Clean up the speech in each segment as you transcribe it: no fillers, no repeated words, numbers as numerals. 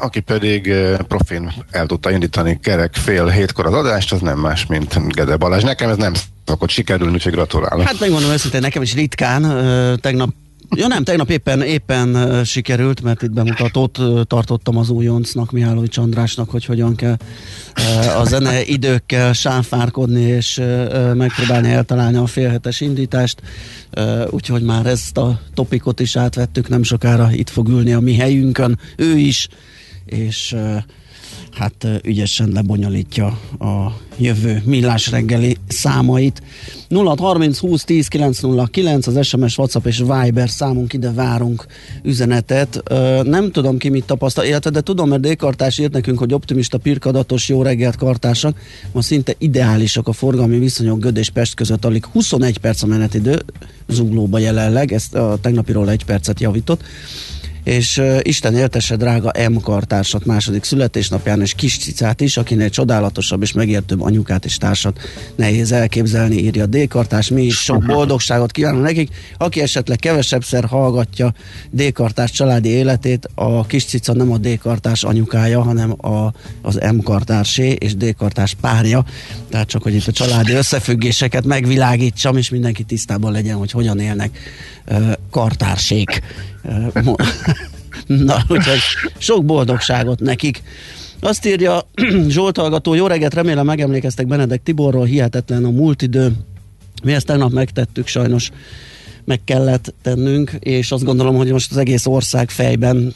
Aki pedig profin el tudta indítani kerek fél hétkor az adást, az nem más, mint Gede Balázs. Nekem ez nem szokott sikerülni, úgyhogy gratulálok. Hát megmondom őszintén, nekem is ritkán. Tegnap éppen sikerült, mert itt bemutatót tartottam az újoncnak, Mihálovics Andrásnak, hogy hogyan kell a zene időkkel sáfárkodni és megpróbálni eltalálni a félhetes indítást. Úgyhogy már ezt a topikot is átvettük, nem sokára itt fog ülni a mi helyünkön ő is, és hát ügyesen lebonyolítja a jövő Millás reggeli számait. 0630 20 10 909 az SMS, WhatsApp és Viber számunk, ide várunk üzenetet. Nem tudom, ki mit tapasztal, illetve de tudom, mert D-kartás írt nekünk, hogy optimista, pirkadatos, jó reggelt kartások. Ma szinte ideálisak a forgalmi viszonyok Göd és Pest között, alig 21 perc a menetidő, Zuglóba jelenleg, ezt a tegnapiról 1 percet javított. És Isten éltesse drága M. kartársat második születésnapján, és kis cicát is, akinél csodálatosabb és megértőbb anyukát és társat nehéz elképzelni, írja D. kartárs. Mi is sok boldogságot kívánunk nekik. Aki esetleg kevesebbszer hallgatja D. kartárs családi életét, a kis cica nem a D. kartárs anyukája, hanem az M. kartársé és D. kartárs párja. Tehát csak, hogy itt a családi összefüggéseket megvilágítsam, és mindenki tisztában legyen, hogy hogyan élnek kartársék. Na, úgyhogy sok boldogságot nekik. Azt írja Zsolt hallgató: jó reggelt, remélem megemlékeztek Benedek Tiborról, hihetetlen a múlt idő. Mi ezt tegnap megtettük, sajnos meg kellett tennünk, és azt gondolom, hogy most az egész ország fejben,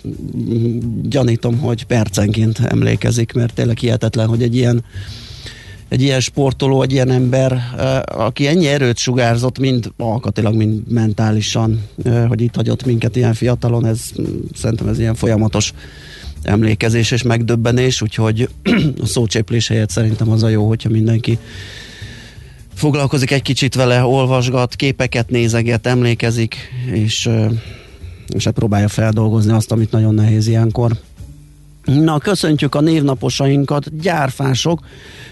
gyanítom, hogy percenként emlékezik, mert tényleg hihetetlen, hogy egy ilyen sportoló, egy ilyen ember, aki ennyi erőt sugárzott, mind alkatilag, mind mentálisan, hogy itt hagyott minket ilyen fiatalon, szerintem ez ilyen folyamatos emlékezés és megdöbbenés, úgyhogy a szócséplés helyett szerintem az a jó, hogyha mindenki foglalkozik egy kicsit vele, olvasgat, képeket nézeget, emlékezik, és hát próbálja feldolgozni azt, amit nagyon nehéz ilyenkor. Na, köszöntjük a névnaposainkat, gyárfások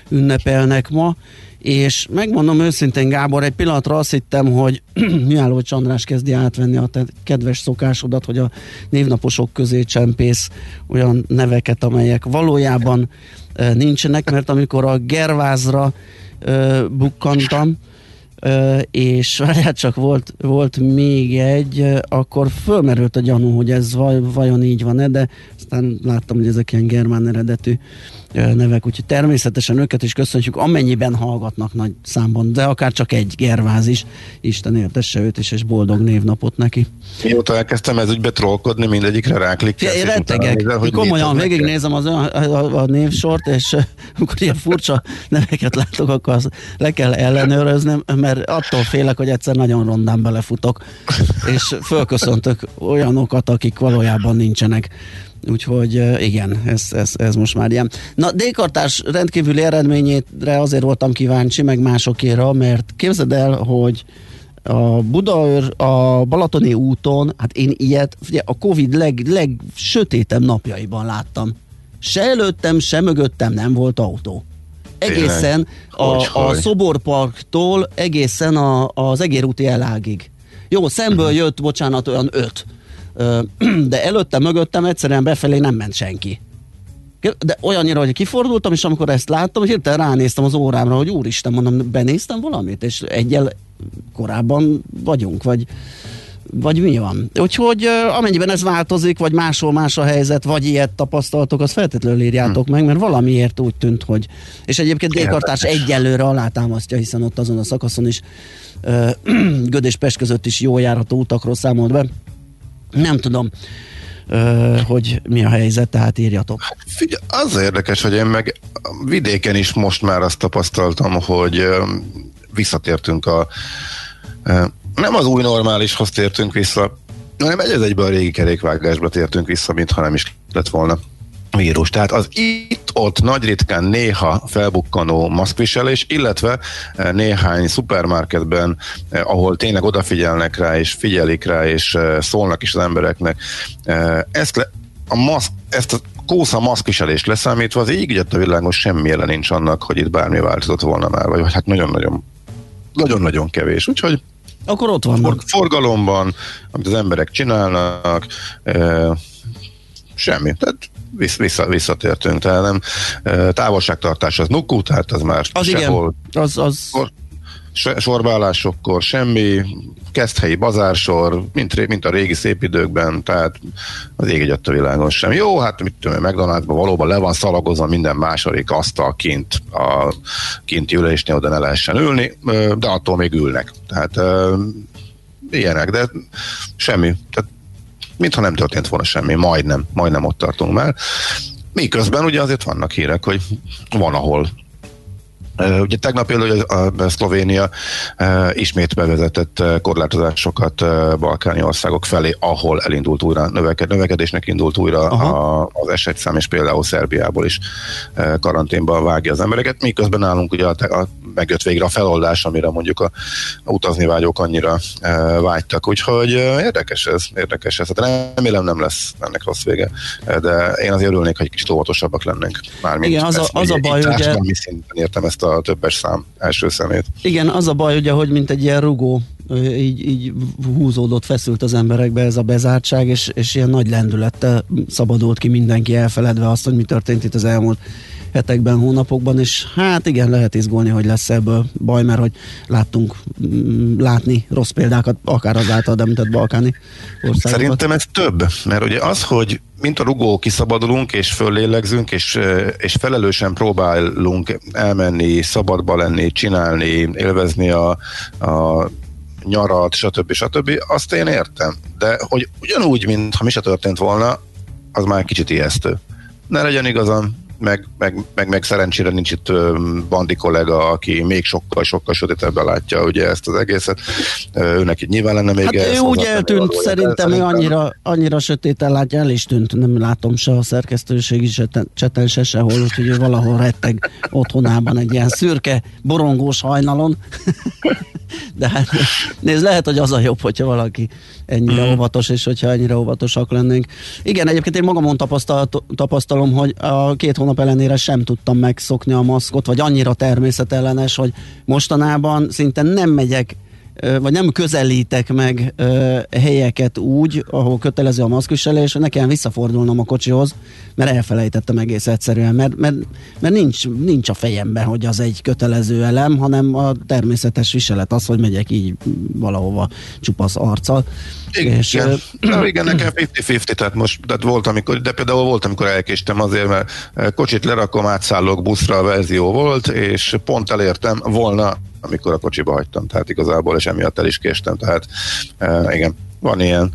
ünnepelnek ma, és megmondom őszintén, Gábor, egy pillanatra azt hittem, hogy Mihálovics András kezdi átvenni a te kedves szokásodat, hogy a névnaposok közé csempész olyan neveket, amelyek valójában nincsenek, mert amikor a Gervázra bukkantam, és hát csak volt még egy, akkor fölmerült a gyanú, hogy ez vajon így van-e, de aztán láttam, hogy ezek ilyen germán eredetű nevek, úgyhogy természetesen őket is köszönjük, amennyiben hallgatnak nagy számban, de akár csak egy Gerváz is, Isten éltesse őt is, és boldog névnapot neki. Mióta elkezdtem ez úgy betrolkodni, mindegyikre ráklikkel. Én rettegek, komolyan végignézem a névsort, és amikor ilyen furcsa neveket látok, akkor le kell ellenőröznöm, mert attól félek, hogy egyszer nagyon rondán belefutok, és fölköszöntök olyanokat, akik valójában nincsenek. Úgyhogy igen, ez most már ilyen. Na, D-kartárs rendkívüli eredményére azért voltam kíváncsi, meg másokéra, mert képzeld el, hogy a Balatoni úton, hát én ilyet, ugye a Covid legsötétebb napjaiban láttam. Se előttem, se mögöttem nem volt autó. Egészen a Szoborparktól egészen az Egérúti elágig. Jó, szemből jött, bocsánat, olyan 5. De előttem, mögöttem egyszerűen befelé nem ment senki. De olyannyira, hogy kifordultam, és amikor ezt láttam, hogy hirtelen ránéztem az órámra, hogy úristen, mondom, benéztem valamit, és egyel korábban vagyunk, vagy mi van. Úgyhogy amennyiben ez változik, vagy máshol más a helyzet, vagy ilyet tapasztaltok, azt feltétlenül írjátok meg, mert valamiért úgy tűnt, hogy... És egyébként Dékartárs egyelőre alátámasztja, hiszen ott azon a szakaszon is Göd és Pest között is jól járható utakról számolt be. Nem tudom, hogy mi a helyzet, tehát írjatok. Figyelj, az érdekes, hogy én meg vidéken is most már azt tapasztaltam, hogy visszatértünk nem az új normálishoz tértünk vissza, hanem egyben a régi kerékvágásba tértünk vissza, mintha nem is lett volna vírus. Tehát az itt-ott nagy ritkán néha felbukkanó maszkviselés, illetve néhány szupermarketben, ahol tényleg odafigyelnek rá, és figyelik rá, és szólnak is az embereknek. Ezt a kósza maszkviselést leszámítva, az így a világon semmi jele nincs annak, hogy itt bármi változott volna már, vagy hát nagyon-nagyon kevés. Úgyhogy akkor ott van. Forgalomban, amit az emberek csinálnak, semmi. Tehát visszatértünk. Tehát nem, távolságtartás az nukkú, tehát az már az sehol. Igen. Az... Sorbálásokkor semmi, keszthelyi bazársor, mint a régi szép időkben, tehát az ég egyadt a világon sem. Jó, hát mit tudom, McDonald'sban valóban le van szalagozva minden második asztal kint a kinti ülésnél, oda ne lehessen ülni, de attól még ülnek. Tehát ilyenek, de semmi. Tehát mintha nem történt volna semmi, majdnem ott tartunk már. Miközben ugye azért vannak hírek, hogy van ahol. Ugye tegnap például a Szlovénia ismét bevezetett korlátozásokat balkáni országok felé, ahol elindult újra, növekedésnek indult újra az esetszám, és például Szerbiából is karanténba vágja az embereket, miközben nálunk ugye megjött végre a feloldás, amire mondjuk a utazni vágyók annyira vágytak. Úgyhogy érdekes ez. Hát remélem nem lesz ennek rossz vége, de én azért örülnék, hogy kicsit óvatosabbak lennénk. Mármint igen, az a baj, hogy... Társadalmi szinten értem ezt a többes szám első szemét. Igen, az a baj ugye, hogy mint egy ilyen rugó így húzódott, feszült az emberekbe ez a bezártság, és ilyen nagy lendülettel szabadult ki mindenki, elfeledve azt, hogy mi történt itt az elmúlt hetekben, hónapokban, és hát igen, lehet izgulni, hogy lesz ebből baj, mert hogy látni rossz példákat, akár az által említett balkáni országokat. Szerintem ez több, mert ugye az, hogy mint a rugó kiszabadulunk, és föllélegzünk, és felelősen próbálunk elmenni, szabadba lenni, csinálni, élvezni a nyarat, stb. Azt én értem. De hogy ugyanúgy, mintha mi se történt volna, az már kicsit ijesztő. Ne legyen igazam, meg szerencsére nincs itt bandi kollega, aki még sokkal sötétebben látja ugye ezt az egészet. Őnek itt nyilván lenne még ő úgy eltűnt, szerintem ő annyira sötéten látja, el is tűnt, nem látom se a szerkesztőségi cseten se sehol, úgyhogy ő valahol retteg otthonában egy ilyen szürke, borongós hajnalon. De hát nézd, lehet, hogy az a jobb, hogyha valaki ennyire óvatos, és hogyha ennyire óvatosak lennénk. Igen, egyébként én magamon tapasztalom, hogy a 2 hónap ellenére sem tudtam megszokni a maszkot, vagy annyira természetellenes, hogy mostanában szinte nem megyek, vagy nem közelítek meg helyeket úgy, ahol kötelező a maszkviselés, hogy ne kelljen visszafordulnom a kocsihoz, mert elfelejtettem egész egyszerűen, mert nincs a fejemben, hogy az egy kötelező elem, hanem a természetes viselet az, hogy megyek így valahova csupasz arccal. Igen, nekem 50-50, tehát volt, amikor, de például volt, amikor elkéstem azért, mert kocsit lerakom, átszállok buszra, a verzió volt, és pont elértem volna, amikor a kocsiba hagytam, tehát igazából, és emiatt el is késtem, tehát igen, van ilyen.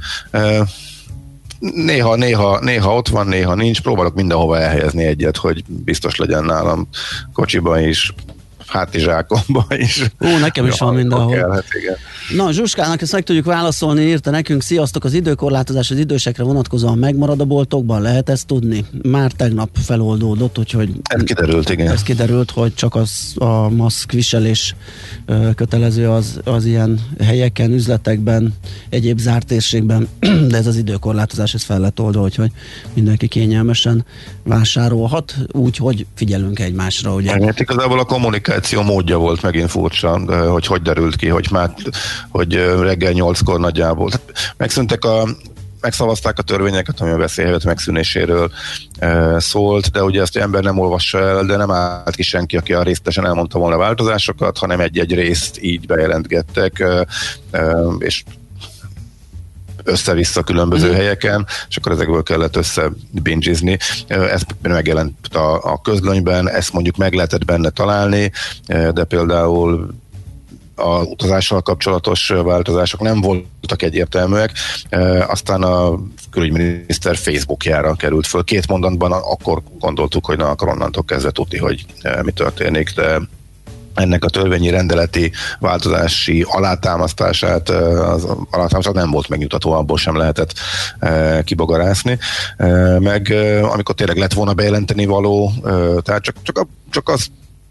Néha ott van, néha nincs, próbálok mindenhova elhelyezni egyet, hogy biztos legyen nálam kocsiban is, hátizsákomba is. Nekem is van mindenhol. Hát igen. Na, Zsuskának ezt meg tudjuk válaszolni, írta nekünk, sziasztok, az időkorlátozás az idősekre vonatkozóan megmarad a boltokban, lehet ezt tudni? Már tegnap feloldódott, úgyhogy ez kiderült, hogy csak az a maszkviselés kötelező az ilyen helyeken, üzletekben, egyéb zárt térségben, de ez az időkorlátozás, ez fel lett oldva, hogy mindenki kényelmesen vásárolhat, úgyhogy figyelünk egymásra, ugye? Hát igazából a kommunikáció módja volt megint furcsa, hogy derült ki, hogy reggel 8-kor nagyjából. Megszavazták a törvényeket, ami a veszélyhelyzet megszűnéséről szólt, de ugye ezt az ember nem olvassa el, de nem állt ki senki, aki a részletesen elmondta volna a változásokat, hanem egy-egy részt így bejelentgettek, és össze-vissza különböző helyeken, és akkor ezekből kellett összebingizni. Ez megjelent a közlönyben, ezt mondjuk meg lehetett benne találni, de például a utazással kapcsolatos változások nem voltak egyértelműek. Aztán a külügyminiszter Facebookjára került föl. 2 mondatban akkor gondoltuk, hogy na, akkor onnantól kezdve tudni, hogy mi történik, de ennek a törvényi rendeleti változási alátámasztását nem volt megnyugtató, abból sem lehetett kibogarászni. Meg amikor tényleg lett volna bejelenteni való, tehát csak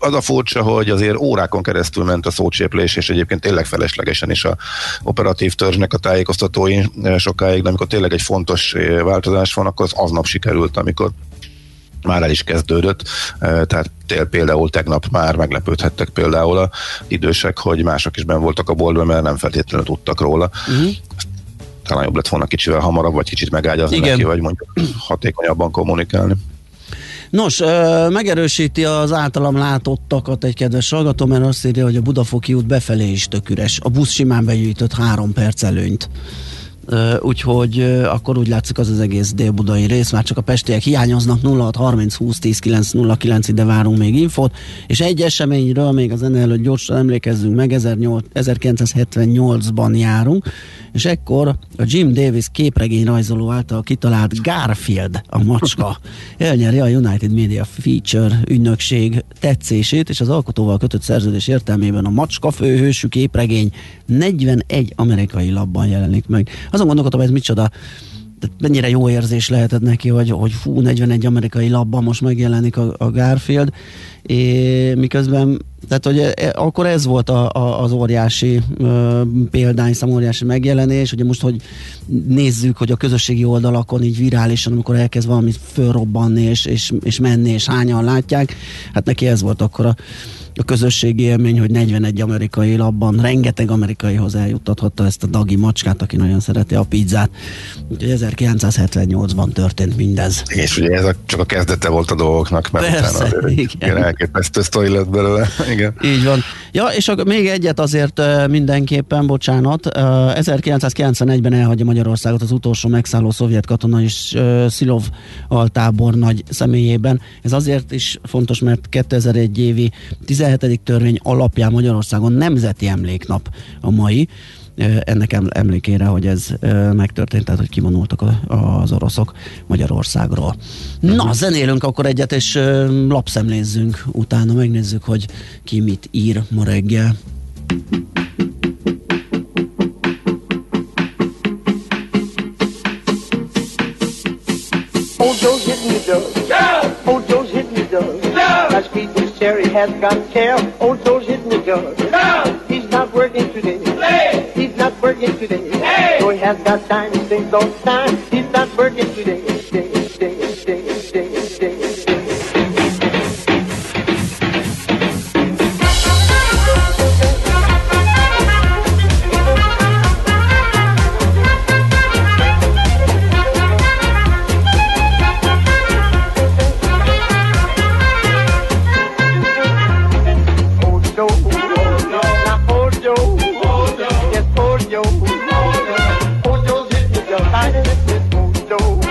az a furcsa, hogy azért órákon keresztül ment a szócséplés, és egyébként tényleg feleslegesen is a operatív törzsnek a tájékoztatói sokáig, de amikor tényleg egy fontos változás van, akkor az aznap sikerült, amikor már el is kezdődött, tehát például tegnap már meglepődhettek például az idősek, hogy mások is benn voltak a boltban, mert nem feltétlenül tudtak róla. Talán jobb lett volna kicsivel hamarabb, vagy kicsit megágyazni neki, vagy mondjuk hatékonyabban kommunikálni. Nos, megerősíti az általam látottakat egy kedves hallgató, mert azt írja, hogy a Budafoki út befelé is tök üres. A busz simán begyűjtött 3 perc előnyt. Úgyhogy akkor úgy látszik, az egész délbudai rész, már csak a pestiek hiányoznak. 0630 20 10 909, ide várunk még infót, és egy eseményről még az ennél előtt gyorsan emlékezzünk meg, 1978-ban járunk, és ekkor a Jim Davis képregény rajzoló által kitalált Garfield, a macska elnyeri a United Media Feature ügynökség tetszését, és az alkotóval kötött szerződés értelmében a macska főhősű képregény 41 amerikai labban jelenik meg. Azon gondolkodtam, ez micsoda, mennyire jó érzés lehetett neki, hogy 41 amerikai labban most megjelenik a Garfield, miközben, tehát hogy akkor ez volt az óriási példányszám, óriási megjelenés. Ugye most, hogy nézzük, hogy a közösségi oldalakon így virálisan, amikor elkezd valami fölrobbanni és menni, és hányan látják, hát neki ez volt akkor a közösségi élmény, hogy 41 amerikai labban rengeteg amerikaihoz eljuttathatta ezt a Dagi macskát, aki nagyon szereti a pizzát. Úgyhogy 1978-ban történt mindez. És ugye ez csak a kezdete volt a dolgoknak, mert persze, utána igen, elképesztő sztori lett belőle. Igen. Így van. Ja, és még egyet azért mindenképpen, bocsánat, 1991-ben elhagyja Magyarországot az utolsó megszálló szovjet katona is, Szilov altábornagy személyében. Ez azért is fontos, mert 2001 évi 17. törvény alapján Magyarországon nemzeti emléknap a mai, ennek emlékére, hogy ez megtörtént, tehát hogy kivonultak az oroszok Magyarországról. Na, zenélünk akkor egyet, és lapszemlézzünk, utána megnézzük, hogy ki mit ír ma reggel. Jerry has got care. Old Joe's hitting the jug. No! He's not working today. Play! He's not working today. Hey! Joey has got time. He sings all the time. He's not working today. Old Joe's hitting the jug. Old Joe's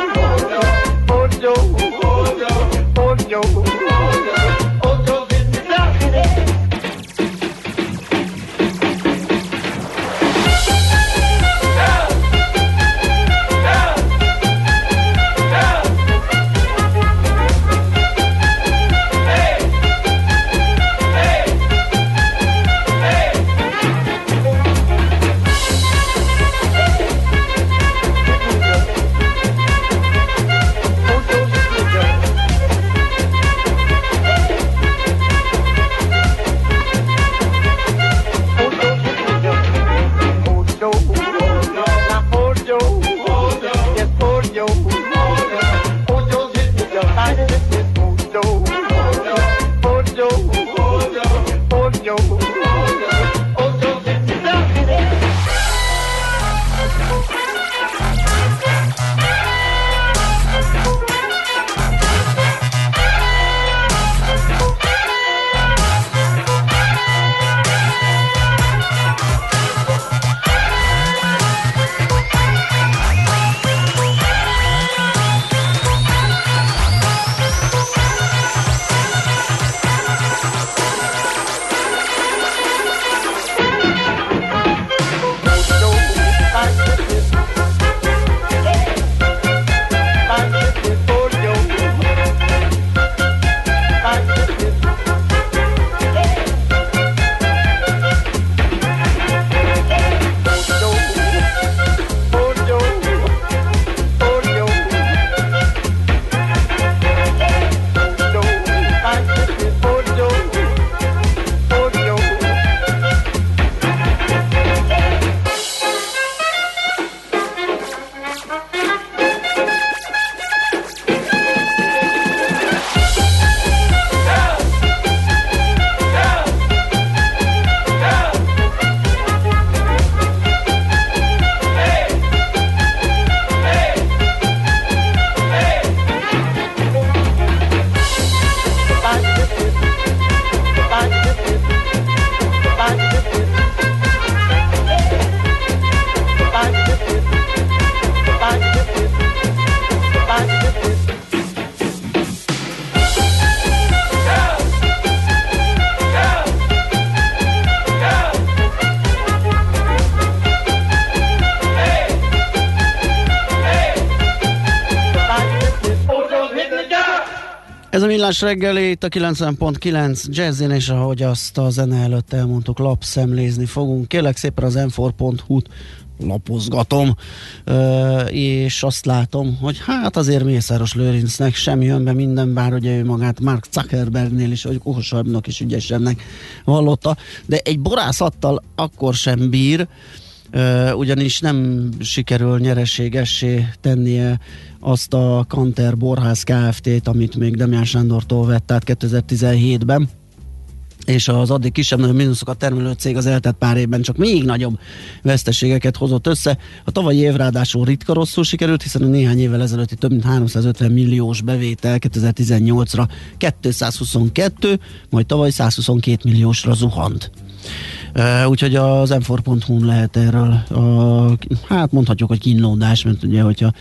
Ez a Millás reggeli, itt a 90.9 Jazzin, és ahogy azt a zene előtt elmondtuk, lapszemlézni fogunk. Kérlek szépen az m4.hu-t lapozgatom, és azt látom, hogy hát azért Mészáros Lőrincnek sem jön be minden, bár ugye ő magát Mark Zuckerbergnél is, hogy okosabbnak és ügyesebbnek vallotta, de egy borászattal akkor sem bír, ugyanis nem sikerül nyereségessé tennie azt a Kanter Borhász Kft-t, amit még Demján Sándortól vett át 2017-ben, és az addig kisebb-nagyobb mínuszokat termelő cég az eltelt pár évben csak még nagyobb veszteségeket hozott össze. A tavalyi év ráadásul ritka rosszul sikerült, hiszen a néhány évvel ezelőtti több mint 350 milliós bevétel 2018-ra 222, majd tavaly 122 milliósra zuhant. Úgyhogy az m4.hu-n lehet erről, hát mondhatjuk, hogy kínlódás, mert ugye, hogyha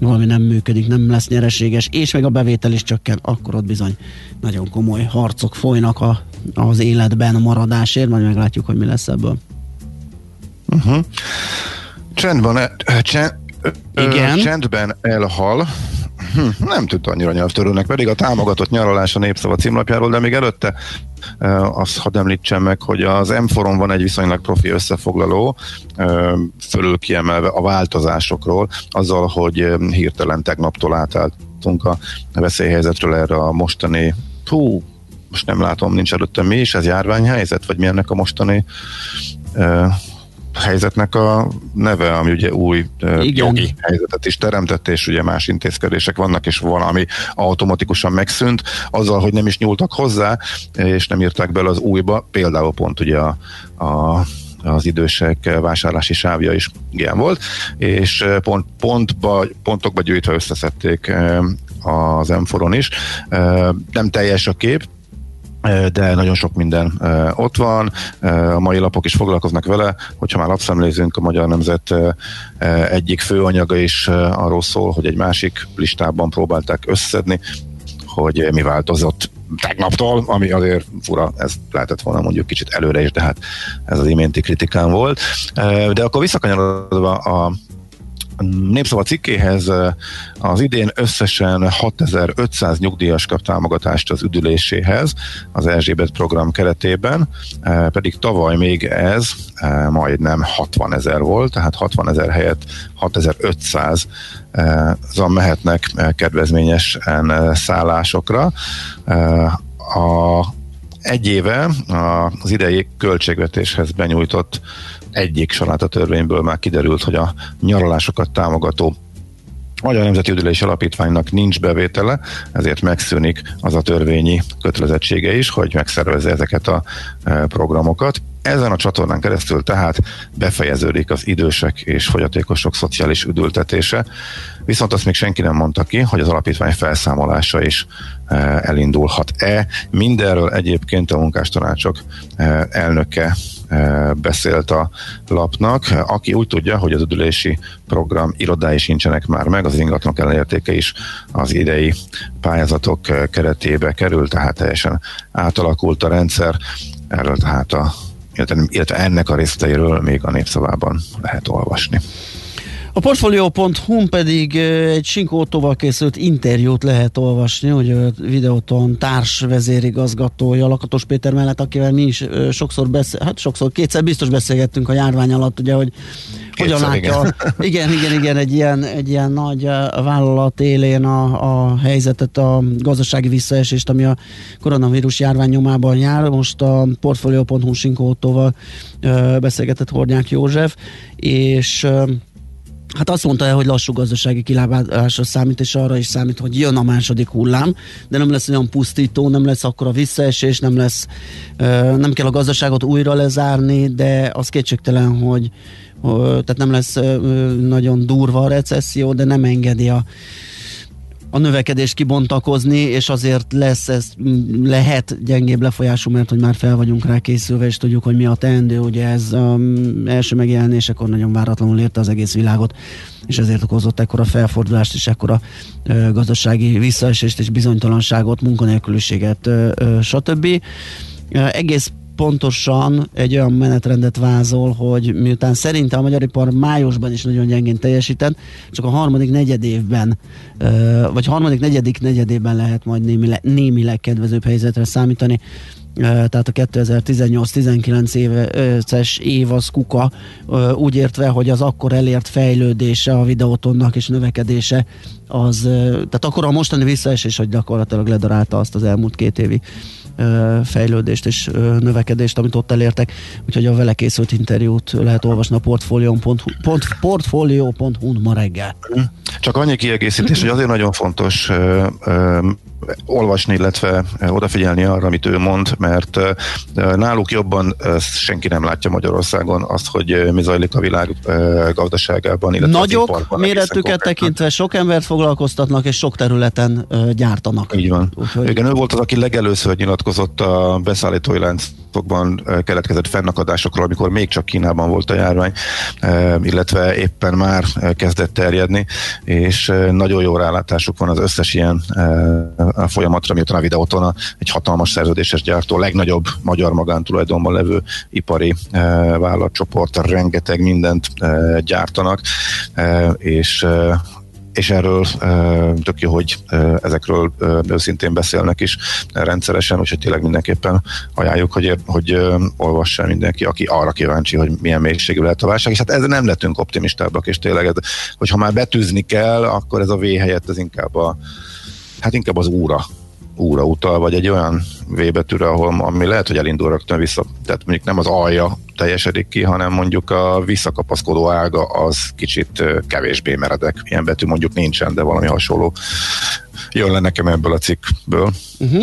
valami nem működik, nem lesz nyereséges, és még a bevétel is csökken, akkor ott bizony nagyon komoly harcok folynak az életben a maradásért, majd meglátjuk, hogy mi lesz ebből. Uh-huh. Csendben elhal. Nem tűnt annyira nyelvtörőnek, pedig a támogatott nyaralás a Népszava címlapjáról, de még előtte azt hadd említsem meg, hogy az M4-on van egy viszonylag profi összefoglaló, fölül kiemelve a változásokról, azzal, hogy hirtelen tegnaptól átálltunk a veszélyhelyzetről erre a mostani, most nem látom, nincs előttem mi is, ez járványhelyzet, vagy mi ennek a mostani helyzetnek a neve, ami ugye új jogi helyzetet is teremtett, és ugye más intézkedések vannak, és valami automatikusan megszűnt, azzal, hogy nem is nyúltak hozzá, és nem írták bele az újba, például pont ugye az idősek vásárlási sávja is ilyen volt, és pontokba gyűjtve összeszedték az M4-on is. Nem teljes a kép, de nagyon sok minden ott van, a mai lapok is foglalkoznak vele, hogyha már lapszemlézünk, a Magyar Nemzet egyik főanyaga is arról szól, hogy egy másik listában próbálták összedni, hogy mi változott tegnaptól, ami azért fura, ez lehetett volna mondjuk kicsit előre is, de hát ez az iménti kritikán volt. De akkor visszakanyarodva a Népszava cikkéhez, az idén összesen 6500 nyugdíjas kap támogatást az üdüléséhez az Erzsébet program keretében, pedig tavaly még ez majdnem 60 000 volt, tehát 60 000 helyett 6500-an mehetnek kedvezményesen szállásokra. Egy éve az idei költségvetéshez benyújtott egyik salátatörvényből már kiderült, hogy a nyaralásokat támogató Magyar Nemzeti Üdülési Alapítványnak nincs bevétele, ezért megszűnik az a törvényi kötelezettsége is, hogy megszervezze ezeket a programokat. Ezen a csatornán keresztül tehát befejeződik az idősek és fogyatékosok szociális üdültetése, viszont azt még senki nem mondta ki, hogy az alapítvány felszámolása is elindulhat-e. Mindenről egyébként a munkástanácsok elnöke beszélt a lapnak, aki úgy tudja, hogy az üdülési program irodái sincsenek már meg, az ingatlanok ellenértéke is az idei pályázatok keretébe került, tehát teljesen átalakult a rendszer, erről tehát illetve ennek a részleteiről még a Népszavában lehet olvasni. A Portfolio.hu-n pedig egy Sinkó Ottóval készült interjút lehet olvasni, hogy Videoton társvezérigazgatója Lakatos Péter mellett, akivel mi is kétszer biztos beszélgettünk a járvány alatt, ugye, hogy hogyan látja egy ilyen nagy vállalat élén a helyzetet, a gazdasági visszaesést, ami a koronavírus járvány nyomában jár. Most a Portfolio.hu Sinkó Ottóval beszélgetett Hornyák József, és hát azt mondta el, hogy lassú gazdasági kilábalásra számít, és arra is számít, hogy jön a második hullám, de nem lesz olyan pusztító, nem lesz akkora visszaesés, nem kell a gazdaságot újra lezárni, de az kétségtelen, hogy tehát nem lesz nagyon durva a recesszió, de nem engedi a növekedés kibontakozni, és azért lehet gyengébb lefolyású, mert hogy már fel vagyunk rá készülve, és tudjuk, hogy mi a teendő, ugye ez első megjelenésekor nagyon váratlanul érte az egész világot, és ezért okozott ekkora felfordulást, és ekkora gazdasági visszaesést, és bizonytalanságot, munkanélküliséget, stb. Egész pontosan egy olyan menetrendet vázol, hogy miután szerinte a magyar ipar májusban is nagyon gyengén teljesített, csak a harmadik negyedében lehet majd némileg kedvezőbb helyzetre számítani. Tehát a 2018-19-es év az kuka, úgy értve, hogy az akkor elért fejlődése, a Videotonnak és növekedése, az, tehát akkor a mostani visszaesés, hogy gyakorlatilag ledarálta azt az elmúlt két évi fejlődést és növekedést, amit ott elértek, úgyhogy a vele készült interjút lehet olvasni a portfolio.hu-n ma reggel. Csak annyi kiegészítés, hogy azért nagyon fontos olvasni, illetve odafigyelni arra, amit ő mond, mert náluk jobban senki nem látja Magyarországon azt, hogy mi zajlik a világ gazdaságában, illetve nagyok méretüket tekintve sok embert foglalkoztatnak, és sok területen gyártanak. Így van. Úgyhogy... Igen, ő volt az, aki legelőször nyilatkozott a beszállítói láncokban keletkezett fennakadásokról, amikor még csak Kínában volt a járvány, illetve éppen már kezdett terjedni, és nagyon jó rálátásuk van az összes ilyen a folyamatra, miután a Videoton egy hatalmas szerződéses gyártó, legnagyobb magyar magántulajdonban levő ipari vállalatcsoport, rengeteg mindent gyártanak, és erről tök jó, hogy ezekről őszintén beszélnek is rendszeresen, úgyhogy tényleg mindenképpen ajánljuk, hogy olvassa mindenki, aki arra kíváncsi, hogy milyen mélységű lehet a válság, és hát ezzel nem lettünk optimistábbak, és tényleg, hogyha már betűzni kell, akkor ez a V helyett ez inkább inkább az úra utal, vagy egy olyan V betűre, ahol, ami lehet, hogy elindul rögtön vissza. Tehát mondjuk nem az alja teljesedik ki, hanem mondjuk a visszakapaszkodó ága az kicsit kevésbé meredek. Ilyen betű mondjuk nincsen, de valami hasonló jön le nekem ebből a cikkből. Uh-huh.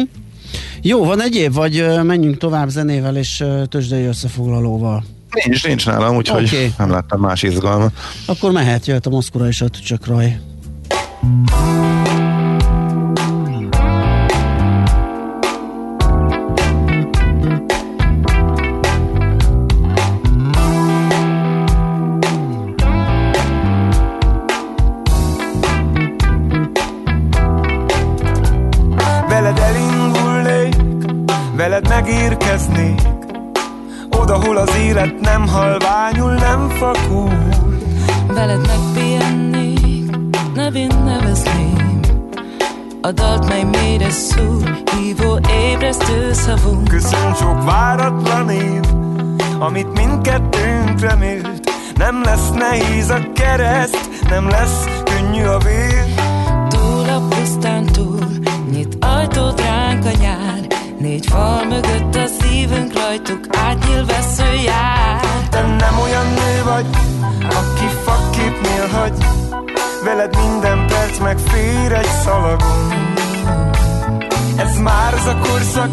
Jó, van egyéb, vagy menjünk tovább zenével és tőzsdei összefoglalóval? Nincs nálam, úgyhogy okay. Nem láttam más izgalmat. Akkor mehet, jöhet a Moszkura és a Tücsökraj. Megérkeznék oda, hol az élet nem halványul, nem fakul. Veled megpihennék, nevén nevezném a dalt, mely mélyre szúr, hívó ébresztő szavunk. Köszönöm sok váratlan év, amit mindkettőnk remélt. Nem lesz nehéz a kereszt, nem lesz könnyű a vér. Túl a pusztán túl, nyit ajtót ránk a nyár. Négy fal mögött a szívünk, rajtuk átnyilvesző jár. Te nem olyan nő vagy, aki fakképnél hagy. Veled minden perc megfér egy szalagon. Ez már az a korszak,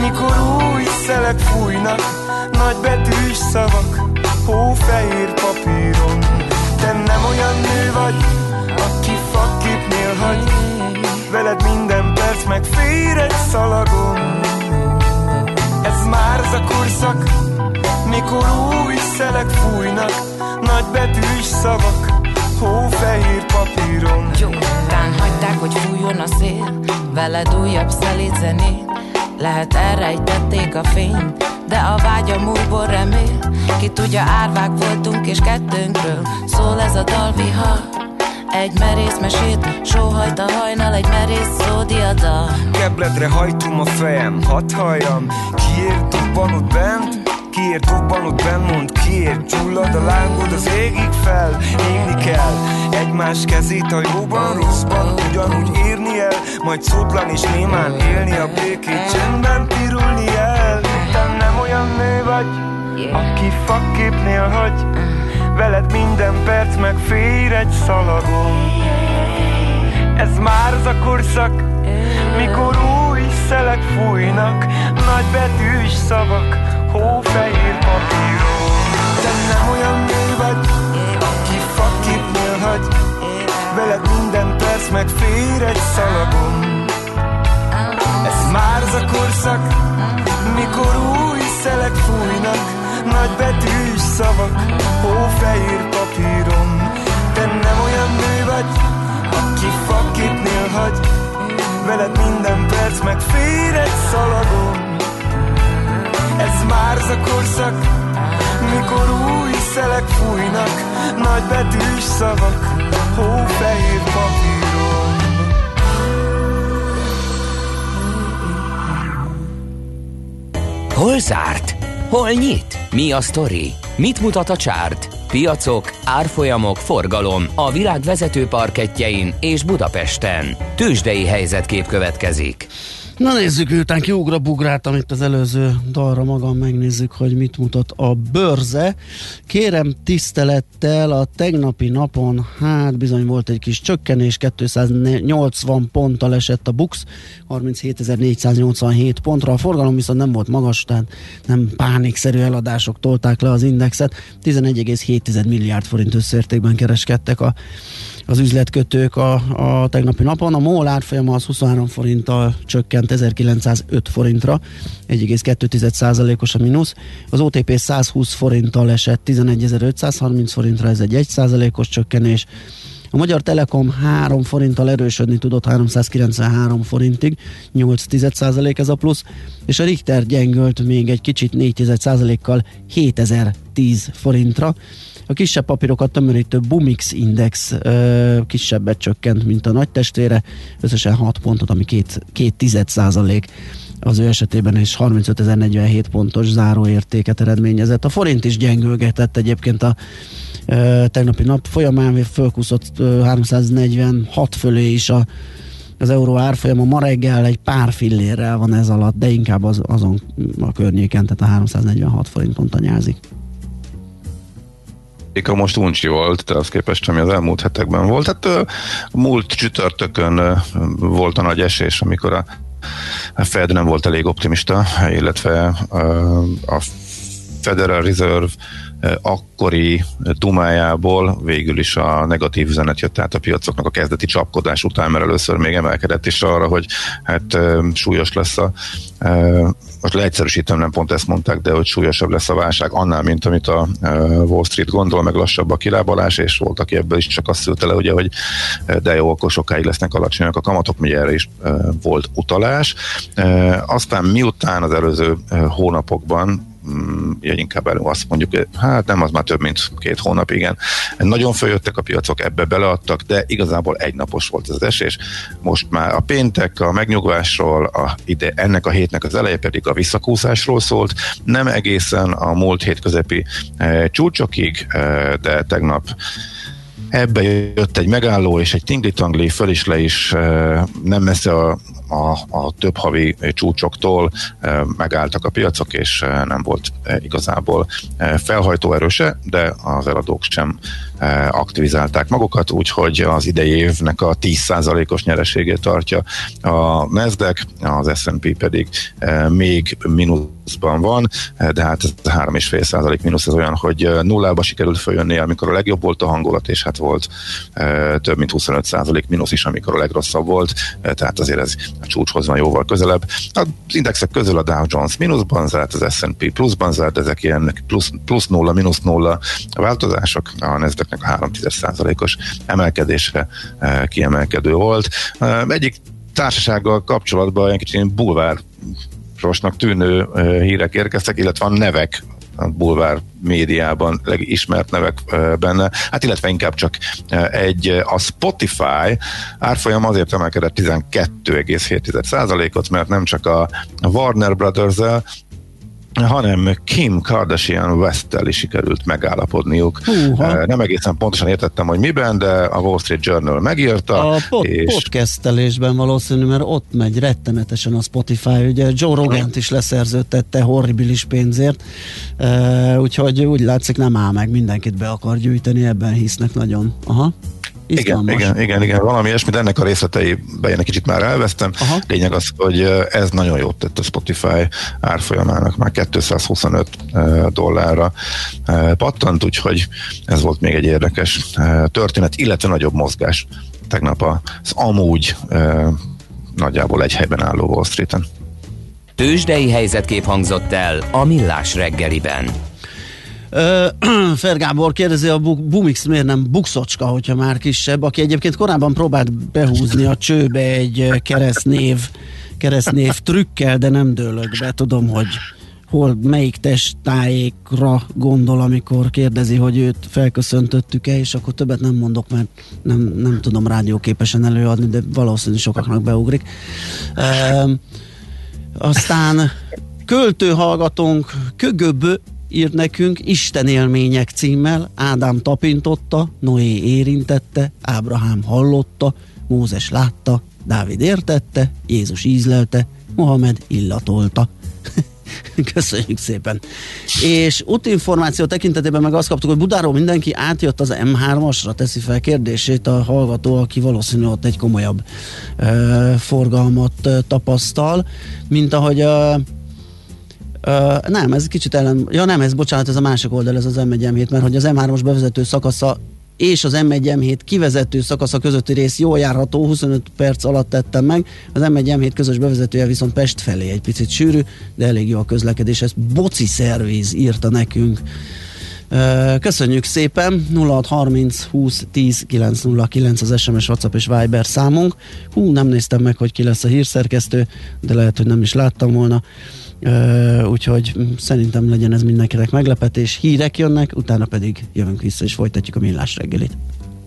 mikor új szelek fújnak, nagybetűs szavak, hófehér papíron. Te nem olyan nő vagy, aki fakképnél hagy. Veled minden perc megfér egy szalagon. Ez már az a korszak, mikor új szelek fújnak, nagybetűs szavak, hófehér papíron. Jó, rán hagyták, hogy fújjon a szél, veled újabb szelíd zenét. Lehet elrejtették a fényt, de a vágyam újból remél. Ki tudja, árvák voltunk és kettőnkről szól ez a dalvihar. Egy merész mesét, sóhajt a hajnal, egy merész szódiadal. Kebletre hajtom a fejem, hadd halljam. Kiért dobban ott bent? Kiért dobban ott bent? Mondd, kiért gyullad a lángod az égig fel? Égni kell egymás kezét a jóban, rosszban, ugyanúgy írni el, majd szótlan és némán élni a békét, csendben pirulni el. Te nem olyan nő vagy, aki fakképnél hagy. Veled minden perc megfér egy szalagon. Ez már az a korszak, mikor új szelek fújnak, nagybetűs szavak, hófehér papíron. Te nem olyan nő vagy, aki fakképnél hagy. Veled minden perc megfér egy szalagon. Ez már az a korszak, mikor új szelek fújnak, nagybetűs szavak, hófehér papíron. Te nem olyan nő vagy, aki fakképnél hagy. Veled minden perc megfér egy szalagon. ez a korszak, mikor új szelek fújnak, nagybetűs szavak, hófehér papíron. Hol zárt? Hol nyit? Mi a sztori? Mit mutat a csárt? Piacok, árfolyamok, forgalom a világ vezető parkettjein és Budapesten. Tőzsdei helyzetkép következik. Na nézzük, miután kiugrabugráltam itt az előző dalra magam, megnézzük, hogy mit mutat a börze. Kérem tisztelettel, a tegnapi napon, bizony volt egy kis csökkenés, 280 ponttal esett a BUX, 37.487 pontra. A forgalom viszont nem volt magas, tehát nem pánikszerű eladások tolták le az indexet. 11,7 milliárd forint összértékben kereskedtek az üzletkötők a tegnapi napon. A MOL árfolyama az 23 forinttal csökkent 1905 forintra, 1,2%-os a mínusz. Az OTP 120 forinttal esett 11.530 forintra, ez egy 1%-os csökkenés. A Magyar Telekom 3 forinttal erősödni tudott 393 forintig, 8,1% ez a plusz, és a Richter gyengült még egy kicsit 4,1%-kal 7010 forintra. A kisebb papírokat tömörítő Bumix Index kisebbet csökkent, mint a nagy testvére, összesen 6 pontot, ami 2,2% az ő esetében, és 35.047 pontos záróértéket eredményezett. A forint is gyengülgetett egyébként a tegnapi nap folyamán, fölkúszott 346 fölé is az euró árfolyama. Ma reggel egy pár fillérrel van ez alatt, de inkább azon a környéken, tehát a 346 forinton tanyázik. A most uncsi volt, de az képest, ami az elmúlt hetekben volt. Hát múlt csütörtökön volt a nagy esés, amikor a Fed nem volt elég optimista, illetve a Federal Reserve akkori dumájából végül is a negatív üzenet jött át a piacoknak a kezdeti csapkodás után, mert először még emelkedett is arra, hogy hát súlyos lesz most leegyszerűsítem, nem pont ezt mondták, de hogy súlyosabb lesz a válság annál, mint amit a Wall Street gondol, meg lassabb a kilábalás, és volt, aki ebből is csak azt szülte le, ugye, hogy de jó, akkor sokáig lesznek alacsonyak a kamatok, mi erre is volt utalás. Aztán miután az előző hónapokban inkább azt mondjuk, hogy nem, az már több mint 2 hónap, igen. Nagyon följöttek a piacok, ebbe beleadtak, de igazából egynapos volt ez az esés. Most már a péntek a megnyugvásról, ennek a hétnek az eleje pedig a visszakúszásról szólt. Nem egészen a múlt hét közepi csúcsokig, de tegnap ebbe jött egy megálló, és egy tingli-tangli föl is le is, nem messze a több havi csúcsoktól megálltak a piacok, és nem volt igazából felhajtó erőse, de az eladók sem aktivizálták magukat, úgyhogy az idei évnek a 10%-os nyereségét tartja a Nasdaq, az S&P pedig még mínuszban van, de hát ez 3,5% mínusz, ez olyan, hogy nullába sikerült följönni, amikor a legjobb volt a hangulat, és hát volt több mint 25% mínusz is, amikor a legrosszabb volt, tehát azért ez a csúcshoz van jóval közelebb. Az indexek közül a Dow Jones mínuszban zárt, az S&P pluszban zárt, ezek ilyen plusz nulla, mínusz nulla változások, a Nasdaqnek a 0,3%-os emelkedésre kiemelkedő volt. Egyik társasággal kapcsolatban olyan kicsit bulvárosnak tűnő hírek érkeztek, illetve a nevek a bulvár médiában legismert nevek benne, hát illetve inkább csak a Spotify árfolyam azért emelkedett 12,7%-ot, mert nem csak a Warner Brothers-el, hanem Kim Kardashian West-tel is sikerült megállapodniuk. Nem egészen pontosan értettem, hogy miben, de a Wall Street Journal megírta. A podcastelésben valószínű, mert ott megy rettenetesen a Spotify. Ugye Joe Rogant is leszerződtette horribilis pénzért, úgyhogy úgy látszik, nem áll meg, mindenkit be akar gyűjteni, ebben hisznek nagyon. Aha. Igen, valami ilyesmit, ennek a részleteiben én egy kicsit már elvesztem. Aha. Lényeg az, hogy ez nagyon jót tett a Spotify árfolyamának, már $225 pattant, úgyhogy ez volt még egy érdekes történet, illetve nagyobb mozgás tegnap az amúgy nagyjából egy helyben álló Wall Street-en. Tőzsdei helyzetkép hangzott el a Millás reggeliben. Fergábor kérdezi, a Bumix miért nem bukszocska, hogyha már kisebb, aki egyébként korábban próbált behúzni a csőbe egy keresztnév trükkel, de nem dőlök be, tudom, hogy hol, melyik testtájékra gondol, amikor kérdezi, hogy őt felköszöntöttük-e, és akkor többet nem mondok, mert nem tudom rádióképesen előadni, de valószínűleg sokaknak beugrik. Aztán költőhallgatónk Kögöbb írt nekünk Istenélmények címmel: Ádám tapintotta, Noé érintette, Ábrahám hallotta, Mózes látta, Dávid értette, Jézus ízlelte, Mohamed illatolta. Köszönjük szépen. És útinformáció tekintetében meg azt kaptuk, hogy Budáról mindenki átjött az M3-asra, teszi fel kérdését a hallgató, aki valószínűleg ott egy komolyabb forgalmat tapasztal, mint ahogy nem, ez kicsit ellen... Ja nem, ez bocsánat, ez a másik oldal, ez az M1-M7, mert hogy az M3-as bevezető szakasza és az M1-M7 kivezető szakasza közötti rész jól járható, 25 perc alatt tettem meg, az M1-M7 közös bevezetője viszont Pest felé egy picit sűrű, de elég jó a közlekedés, ezt Boci Szerviz írta nekünk. Köszönjük szépen, 0630 20 10 909 az SMS, WhatsApp és Viber számunk. Hú, nem néztem meg, hogy ki lesz a hírszerkesztő, de lehet, hogy nem is láttam volna. Úgyhogy szerintem legyen ez mindenkinek meglepetés. Hírek jönnek, utána pedig jövünk vissza és folytatjuk a Millás reggelit.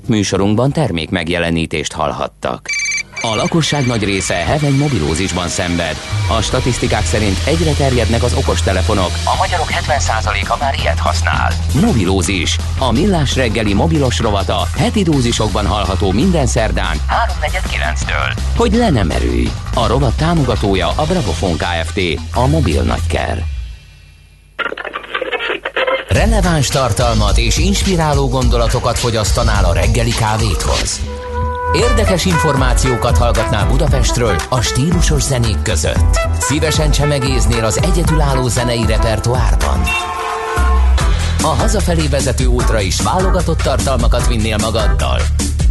Műsorunkban termék megjelenítést hallhattak. A lakosság nagy része heveny mobilózisban szenved. A statisztikák szerint egyre terjednek az okostelefonok. A magyarok 70%-a már ilyet használ. Mobilózis, a Millás reggeli mobilos rovata heti dózisokban hallható minden szerdán 3:49-től. Hogy le nem erülj! A rovat támogatója a Bravofon Kft., a mobil nagyker. Releváns tartalmat és inspiráló gondolatokat fogyasztanál a reggeli kávéthoz. Érdekes információkat hallgatnál Budapestről a stílusos zenék között. Szívesen csemegéznél az egyedülálló zenei repertoárban. A hazafelé vezető útra is válogatott tartalmakat vinnél magaddal.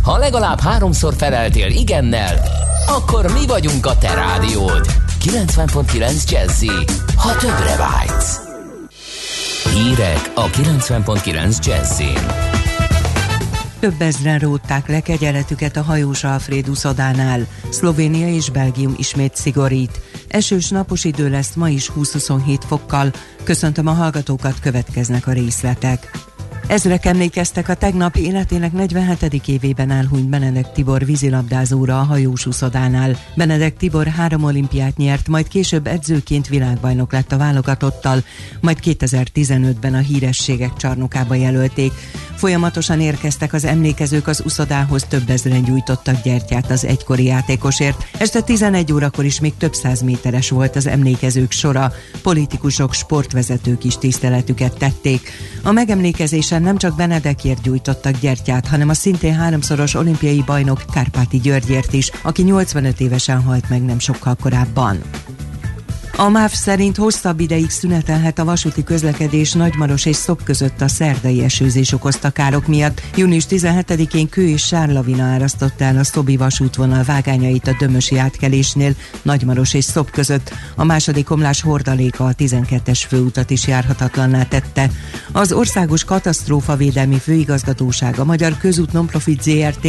Ha legalább 3-szor feleltél igennel, akkor mi vagyunk a te rádiód. 90.9 Jazzy, ha többre vágysz. Hírek a 90.9 Jazzyn. Több ezren rótták le kegyeletüket a hajós Alfredus adánál. Szlovénia és Belgium ismét szigorít. Esős napos idő lesz ma is 20-27 fokkal. Köszöntöm a hallgatókat, következnek a részletek. Ezrek emlékeztek a tegnapi életének 47. évében elhunyt Benedek Tibor vízilabdázóra a hajós úszodánál. Benedek Tibor 3 olimpiát nyert, majd később edzőként világbajnok lett a válogatottal, majd 2015-ben a hírességek csarnokába jelölték. Folyamatosan érkeztek az emlékezők az úszodához, több ezren gyújtottak gyertyát az egykori játékosért. Este 11 órakor is még több százméteres volt az emlékezők sora. Politikusok, sportvezetők is tiszteletüket tették. A megemlékezésen nem csak Benedekért gyújtottak gyertyát, hanem a szintén 3-szoros olimpiai bajnok Kárpáti Györgyért is, aki 85 évesen halt meg nem sokkal korábban. A MÁV szerint hosszabb ideig szünetelhet a vasúti közlekedés Nagymaros és Szob között a szerdai esőzés okozta károk miatt. Június 17-én kő és sárlavina árasztotta el a szobi vasútvonal vágányait a dömösi átkelésnél Nagymaros és Szob között. A második omlás hordaléka a 12-es főutat is járhatatlanná tette. Az Országos Katasztrófavédelmi Főigazgatóság, a Magyar Közút Nonprofit Zrt.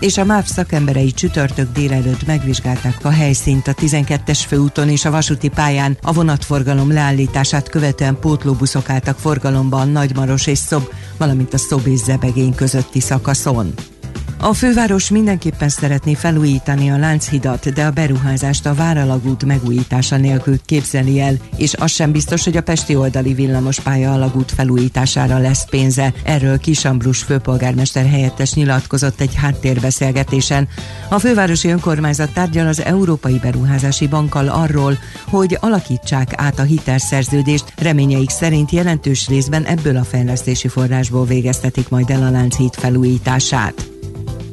és a MÁV szakemberei csütörtök délelőtt megvizsgálták a helyszínt a 12-es főúton és a vasúti pályán. A vonatforgalom leállítását követően pótlóbuszok álltak forgalomba a Nagymaros és Szob, valamint a Szob és Zebegény közötti szakaszon. A főváros mindenképpen szeretné felújítani a Lánchidat, de a beruházást a Váralagút megújítása nélkül képzeli el, és az sem biztos, hogy a pesti oldali villamospálya alagút felújítására lesz pénze. Erről Kis Ambrus főpolgármester helyettes nyilatkozott egy háttérbeszélgetésen. A fővárosi önkormányzat tárgyal az Európai Beruházási Bankkal arról, hogy alakítsák át a hitelszerződést, reményeik szerint jelentős részben ebből a fejlesztési forrásból végeztetik majd el a Lánchíd felújítását.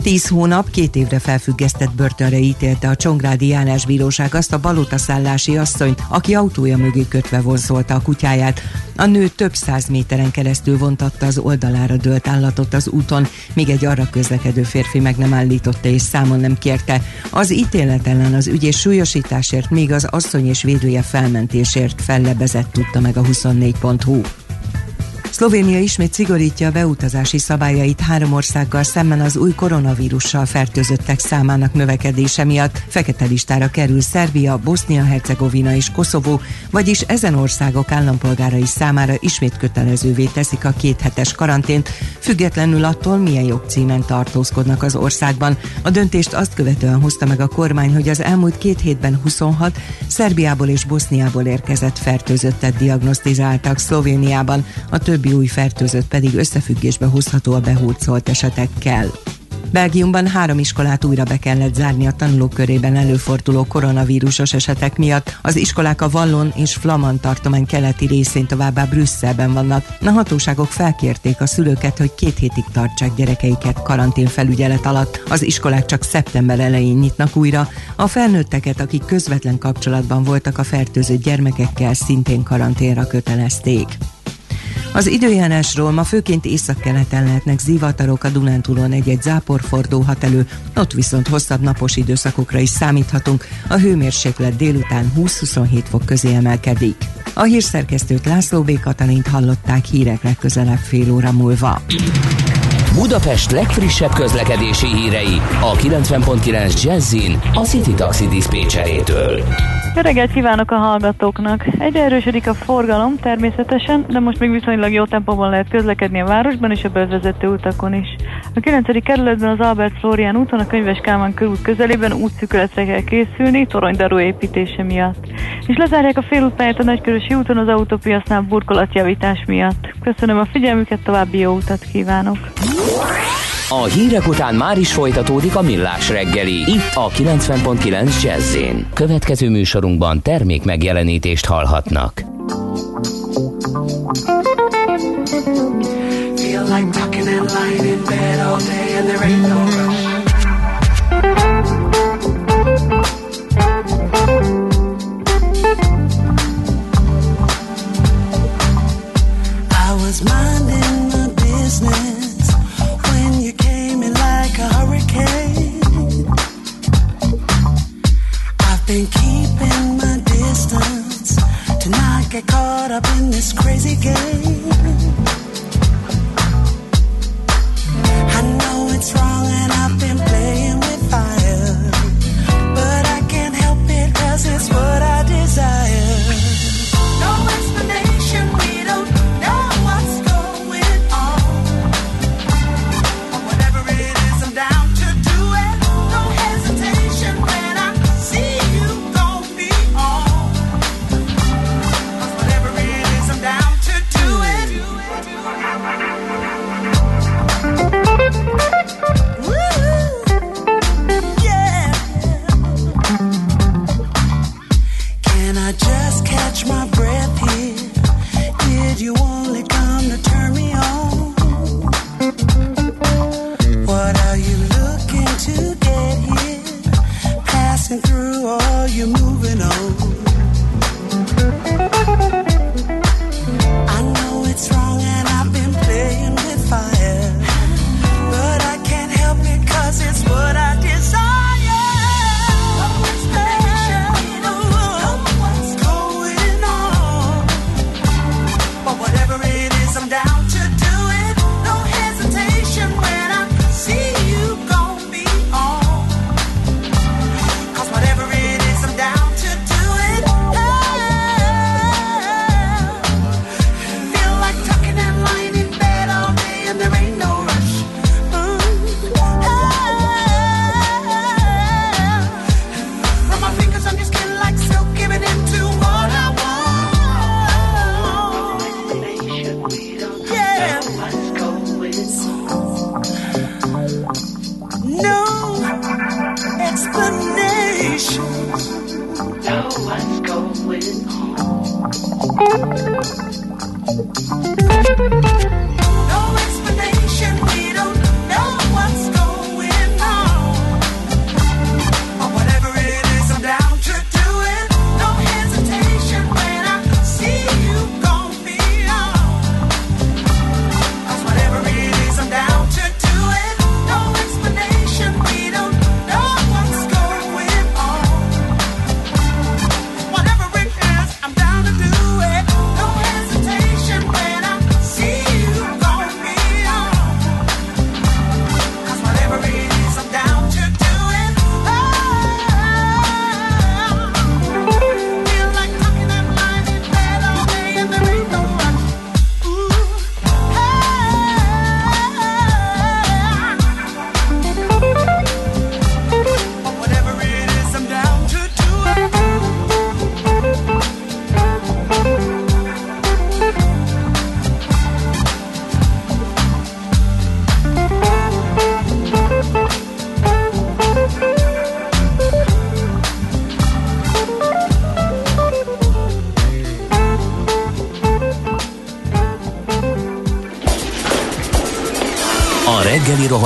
10 hónap, 2 évre felfüggesztett börtönre ítélte a Csongrádi járásbíróság azt a balotaszállási asszonyt, aki autója mögé kötve vonszolta a kutyáját. A nő több 100 méteren keresztül vontatta az oldalára dőlt állatot az úton, míg egy arra közlekedő férfi meg nem állította és számon nem kérte. Az ítélet ellen az ügyész súlyosításért, még az asszony és védője felmentésért fellebezett, tudta meg a 24.hu. Szlovénia ismét szigorítja a beutazási szabályait három országgal szemben az új koronavírussal fertőzöttek számának növekedése miatt. Fekete listára kerül Szerbia, Bosznia-Hercegovina és Koszovó, vagyis ezen országok állampolgárai számára ismét kötelezővé teszik a 2 hetes karantént, függetlenül attól, milyen jogcímen tartózkodnak az országban. A döntést azt követően hozta meg a kormány, hogy az elmúlt 2 hétben 26 Szerbiából és Boszniából érkezett fertőzöttet diagnosztizáltak Szlovéniában, a többi új fertőzött pedig összefüggésbe hozható a behurcolt esetekkel. Belgiumban 3 iskolát újra be kellett zárni a tanulók körében előforduló koronavírusos esetek miatt. Az iskolák a Vallon és Flamand tartomány keleti részén, továbbá Brüsszelben vannak. A hatóságok felkérték a szülőket, hogy 2 hétig tartsák gyerekeiket karanténfelügyelet alatt. Az iskolák csak szeptember elején nyitnak újra. A felnőtteket, akik közvetlen kapcsolatban voltak a fertőzött gyermekekkel, szintén karanténra kötelezték. Az időjárásról: ma főként északkeleten lehetnek zivatarok, a Dunántúlon egy-egy zápor fordulhat elő, ott viszont hosszabb napos időszakokra is számíthatunk. A hőmérséklet délután 20-27 fok közé emelkedik. A hírszerkesztőt, László B. Katalint hallották. Hírek legközelebb fél óra múlva. Budapest legfrissebb közlekedési hírei a 90.9 Jazzin a City Taxi diszpécserétől. Jó reggelt kívánok a hallgatóknak! Egyre erősödik a forgalom természetesen, de most még viszonylag jó tempóban lehet közlekedni a városban és a bevezető utakon is. A 9. kerületben az Albert Flórián úton a Könyves Kálmán körút közelében útszűkületre kell készülni toronydarú építése miatt. És lezárják a félútpályát a Nagykörösi úton az autópiacnál burkolatjavítás miatt. Köszönöm a figyelmüket, további jó utat kívánok! A hírek után már is folytatódik a Millás reggeli, itt a 90.9 Jazz-én. Következő műsorunkban termék megjelenítést hallhatnak. Been keeping my distance to not get caught up in this crazy game. I know it's wrong and I've been playing with fire, but I can't help it 'cause it's what I desire. No explanation, we don't know what's going on. Whatever it is, I'm down to do it. No hesitation when I see you. My breath here. Did you only come to turn me on? What are you looking to get here? Passing through or are you moving on? I know it's wrong and I've been playing with fire, but I can't help it 'cause it's what I desire. I'm reggeli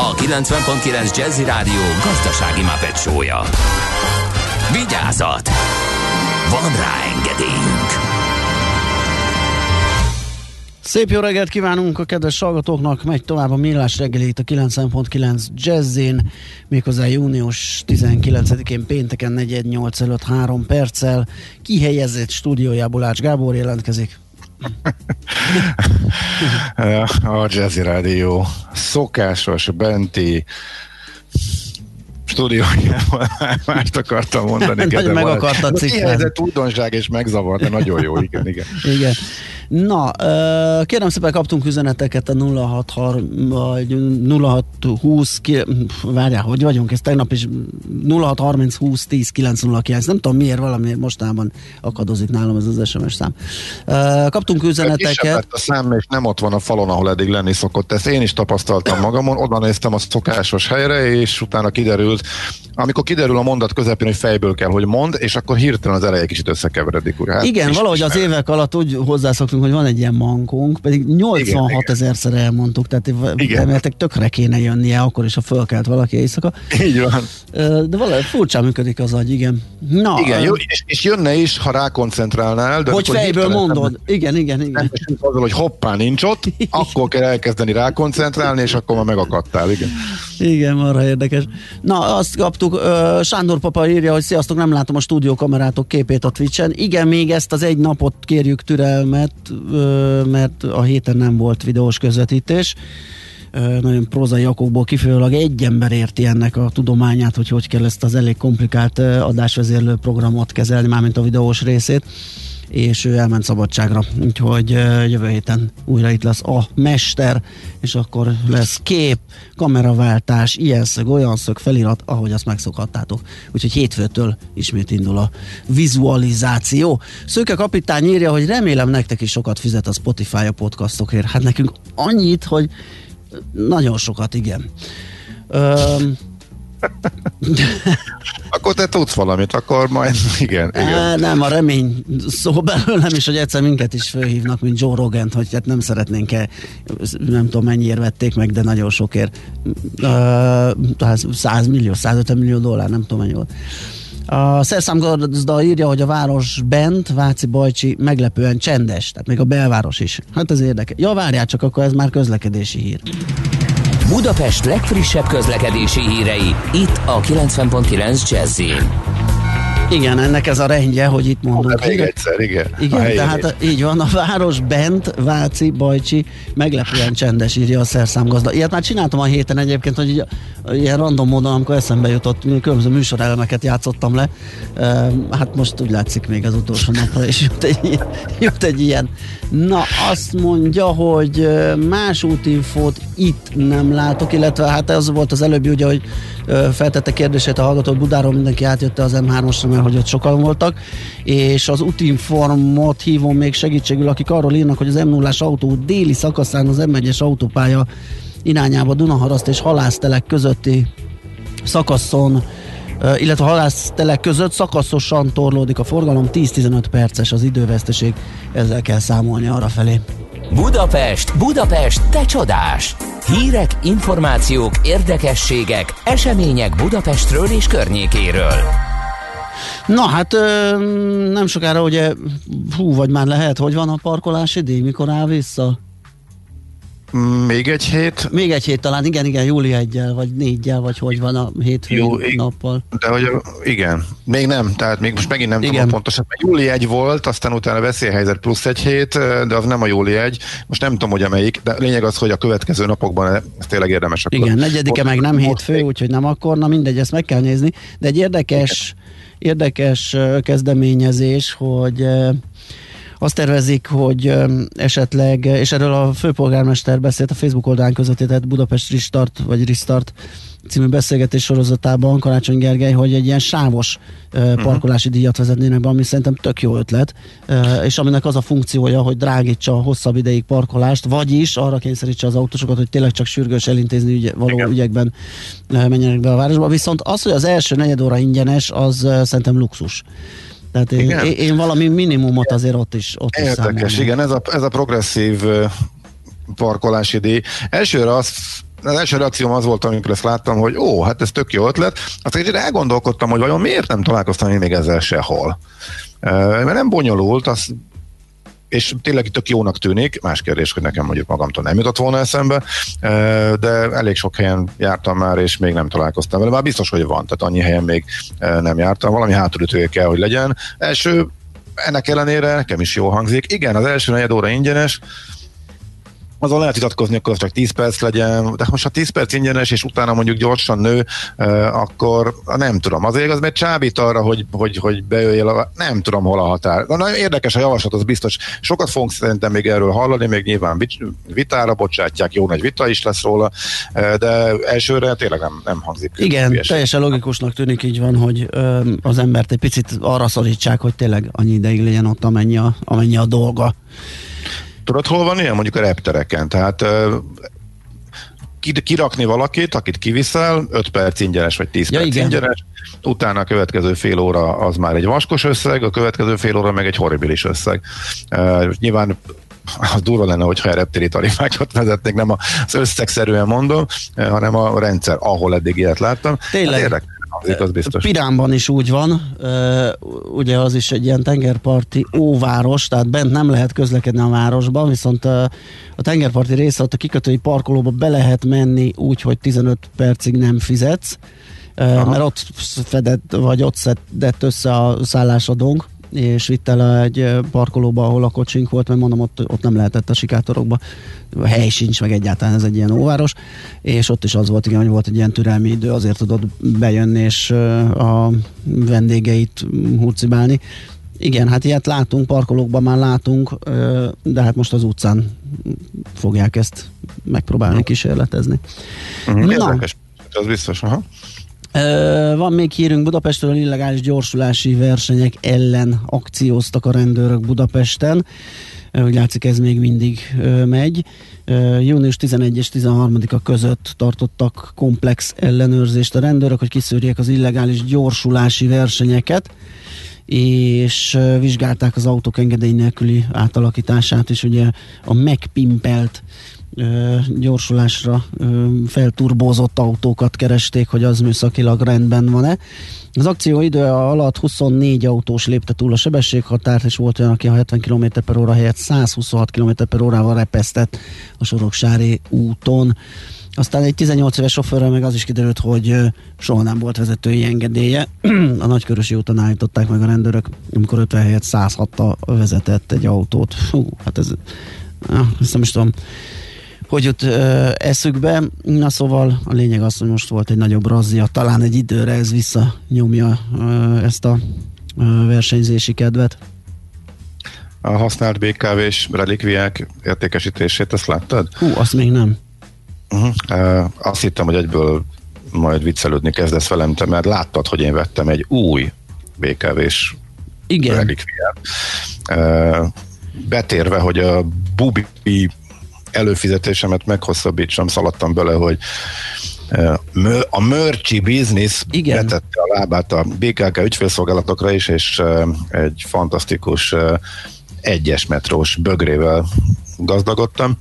a 90.9 Jazzy Rádió gazdasági Muppet show-ja. Vigyázat! Van rá engedélyünk. Szép jó reggelt kívánunk a kedves hallgatóknak, megy tovább a Millás reggeli itt a 90.9 Jazzin, méghozzá június 19-én pénteken 418 előtt 3 perccel kihelyezett stúdiójából Ács Gábor jelentkezik. A Jazzy Rádió szokásos benti stúdiójában mást akartam mondani. Meg akartad cikkálni. Ez egy újdonság és megzavart, de nagyon jó, igen. Na, kérem szépen, kaptunk üzeneteket a 06 20 10 909. Nem tudom miért, valami mostában akadozik nálam ez az SMS szám. Kaptunk üzeneteket. A szám még nem ott van a falon, ahol eddig lenni szokott. Ezt én is tapasztaltam magamon, oda néztem a szokásos helyre, és utána kiderült, amikor kiderül a mondat közepén, hogy fejből kell, hogy mond, és akkor hirtelen az eleje kicsit összekeveredik. Hát, igen, valahogy az évek alatt úgy hozzászoktunk, hogy van egy ilyen mankunk, pedig 86 000-szer elmondtuk, tehát emeltek tökre kéne jönnie, akkor is, ha fölkelt valaki éjszaka. Így van. De valahogy furcsán működik az agy, igen. Na, igen, jó, és jönne is, ha rákoncentrálnál. De hogy fejből mondod. Igen. Nem azzal, hogy hoppá, nincs ott, akkor kell elkezdeni rákoncentrálni, és akkor már megakadtál, igen. Igen, marha érdekes. Na, azt kaptuk, Sándor papa írja, hogy sziasztok, nem látom a stúdiókamerátok képét a Twitchen. Igen, még ezt az egy napot kérjük türelmet, mert a héten nem volt videós közvetítés. Nagyon prózai okokból kifolyólag egy ember érti ennek a tudományát, hogy kell ezt az elég komplikált adásvezérlő programot kezelni, mármint a videós részét, és ő elment szabadságra, úgyhogy jövő héten újra itt lesz a mester, és akkor lesz kép, kameraváltás, ilyen szög, olyan szög, felirat, ahogy azt megszokhattátok. Úgyhogy hétfőtől ismét indul a vizualizáció. Szőke kapitány írja, hogy remélem nektek is sokat fizet a Spotify a podcastokért. Hát nekünk annyit, hogy nagyon sokat, igen. Akkor te tudsz valamit, akkor majd igen. Nem, a remény szó belőlem is, hogy egyszer minket is fölhívnak, mint Joe Rogant, hogy hát nem szeretnénk-e, nem tudom mennyiért vették meg, de nagyon sokért. 100 millió, 150 millió dollár, nem tudom mennyi volt. A szerszámgazda írja, hogy a város bent, Váci-Bajcsi meglepően csendes, tehát még a belváros is. Hát ez érdekes. Ja, várjál csak, akkor ez már közlekedési hír. Budapest legfrissebb közlekedési hírei, itt a 90.9 Jazz-in. Igen, ennek ez a rendje, hogy itt mondunk. Még egyszer, igen, tehát így van, a város bent, Váci, Bajcsi, meglepően csendes, írja a szerszámgazda. Ilyet már csináltam a héten egyébként, hogy így, ilyen random módon, amikor eszembe jutott, különböző műsorelemeket játszottam le. Hát most úgy látszik, még az utolsó napra is jut egy ilyen. Na, azt mondja, hogy más útinfót itt nem látok, illetve hát ez volt az előbbi, ugye, hogy feltette kérdését a hallgató, Budáról mindenki átjötte az M3-osra, mert hogy ott sokan voltak, és az útinformot hívom még segítségül, akik arról írnak, hogy az M0-as autó déli szakaszán az M1-es autópálya irányába Dunaharaszt és Halásztelek közötti szakaszon, illetve Halásztelek között szakaszosan torlódik a forgalom, 10-15 perces az időveszteség, ezzel kell számolni arrafelé. Budapest, Budapest, te csodás! Hírek, információk, érdekességek, események Budapestről és környékéről. Na hát nem sokára ugye, vagy már lehet, hogy van a parkolási díj, mikor áll vissza? Még egy hét? Még egy hét talán, igen, júli 1-jel, vagy 4-jel, vagy hogy van a hétfői nappal. De hogy igen, még nem, tehát még most megint nem tudom pontosan. Júli 1 volt, aztán utána veszélyhelyzet plusz egy hét, de az nem a júli 1, most nem tudom, hogy amelyik, de lényeg az, hogy a következő napokban ez tényleg érdemes. Akkor igen, 4-e meg nem hétfő, úgyhogy nem akkor, na mindegy, ezt meg kell nézni, de egy érdekes kezdeményezés, hogy Azt tervezik, hogy esetleg, és erről a főpolgármester beszélt a Facebook oldalán közvetített Budapest Restart, vagy Restart című beszélgetés sorozatában Karácsony Gergely, hogy egy ilyen sávos parkolási díjat vezetnének be, ami szerintem tök jó ötlet, és aminek az a funkciója, hogy drágítsa a hosszabb ideig parkolást, vagyis arra kényszerítse az autósokat, hogy tényleg csak sürgős elintézni való ügyekben menjenek be a városba. Viszont az, hogy az első negyed óra ingyenes, az szerintem luxus. Tehát én valami minimumot azért ott is számolom. Érdekes, igen, ez a progresszív parkolási díj. Az első reakcióm az volt, amikor ezt láttam, hogy hát ez tök jó ötlet. Aztán kicsit elgondolkodtam, hogy vajon miért nem találkoztam én még ezzel sehol. Mert nem bonyolult, és tényleg tök jónak tűnik, más kérdés, hogy nekem mondjuk magamtól nem jutott volna eszembe, de elég sok helyen jártam már, és még nem találkoztam vele, már biztos, hogy van, tehát annyi helyen még nem jártam, valami hátulütője kell, hogy legyen. Ennek ellenére nekem is jól hangzik, igen, az első negyed óra ingyenes, azon lehet vitatkozni, akkor az csak 10 perc legyen, de most ha 10 perc ingyenes, és utána mondjuk gyorsan nő, akkor nem tudom. Azért az meg csábít arra, hogy bejöjjél, nem tudom, hol a határ. Na, nagyon érdekes a javaslat, az biztos. Sokat fogunk szerintem még erről hallani, még nyilván vitára bocsátják, jó nagy vita is lesz róla, de elsőre tényleg nem hangzik. Igen, teljesen logikusnak tűnik, így van, hogy az embert egy picit arra szorítsák, hogy tényleg annyi ideig legyen ott, amennyi a dolga. Tudod, hol van ilyen? Mondjuk a reptereken. Tehát kirakni valakit, akit kiviszel, 5 perc ingyenes, vagy 10 perc ingyenes, utána a következő fél óra az már egy vaskos összeg, a következő fél óra meg egy horribilis összeg. Nyilván az durva lenne, hogyha a reptéri tarifákat vezetnék, nem az összegszerűen mondom, hanem a rendszer, ahol eddig ilyet láttam. Tényleg. Piránban is úgy van, ugye az is egy ilyen tengerparti óváros, tehát bent nem lehet közlekedni a városban, viszont a tengerparti része, ott a kikötői parkolóba be lehet menni úgy, hogy 15 percig nem fizetsz, mert ott szedett össze a szállásadónk, és vitt el egy parkolóba, ahol a kocsink volt, mert mondom, ott nem lehetett a sikátorokba, a hely sincs, meg egyáltalán ez egy ilyen óváros, és ott is az volt, igen, hogy volt egy ilyen türelmi idő, azért tudott bejönni és a vendégeit hurcibálni. Igen, hát ilyet látunk, parkolókban már látunk, de hát most az utcán fogják ezt megpróbálni kísérletezni. Érdekes, az biztos, Van még hírünk Budapestről, illegális gyorsulási versenyek ellen akcióztak a rendőrök Budapesten. Úgy látszik, ez még mindig megy. Június 11 és 13-a között tartottak komplex ellenőrzést a rendőrök, hogy kiszűrjék az illegális gyorsulási versenyeket, és vizsgálták az autók engedély nélküli átalakítását, és ugye a megpimpelt gyorsulásra felturbózott autókat keresték, hogy az műszakilag rendben van-e. Az akció idő alatt 24 autós lépte túl a sebességhatárt, és volt olyan, aki a 70 km/h helyett 126 km/h-val repesztett a Soroksári úton. Aztán egy 18 éves sofőrrel meg az is kiderült, hogy soha nem volt vezetői engedélye. A Nagykörösi úton állították meg a rendőrök, amikor 50 helyett 106-tal vezetett egy autót. Hú, hát ez... Ezt nem is tudom, hogy jut eszükbe. Na szóval a lényeg az, hogy most volt egy nagyobb razzia, talán egy időre ez visszanyomja ezt a versenyzési kedvet. A használt BKV-s relikviák értékesítését, ezt láttad? Hú, azt még nem. Azt hittem, hogy egyből majd viccelődni kezdesz velem, mert láttad, hogy én vettem egy új BKV-s relikviát. Betérve, hogy a bubi előfizetésemet meghosszabbítsam, szaladtam bele, hogy a merchy business betette a lábát a BKK ügyfélszolgálatokra is, és egy fantasztikus egyes metrós bögrével gazdagodtam.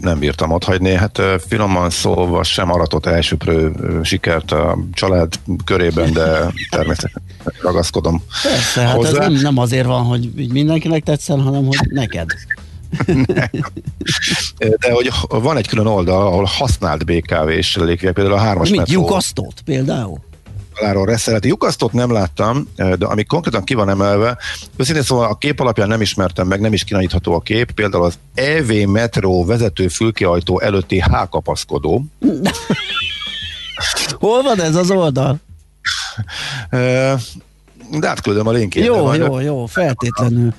Nem bírtam otthagyni, hát finoman szólva sem aratott elsőprő sikert a család körében, de természetesen ragaszkodom persze, hát hozzá. Ez nem azért van, hogy mindenkinek tetszen, hanem hogy neked. De hogy van egy külön oldal, ahol használt BKV-s relikviák, például a 3-as metró. Mit, lyukasztót például? Lyukasztót nem láttam, de ami konkrétan ki van emelve, őszintén szóval a kép alapján nem ismertem meg, nem is kinyitható a kép, például az EV metró vezető fülkiajtó előtti H-kapaszkodó. Hol van ez az oldal? de átküldöm a linkjét. Jó, feltétlenül.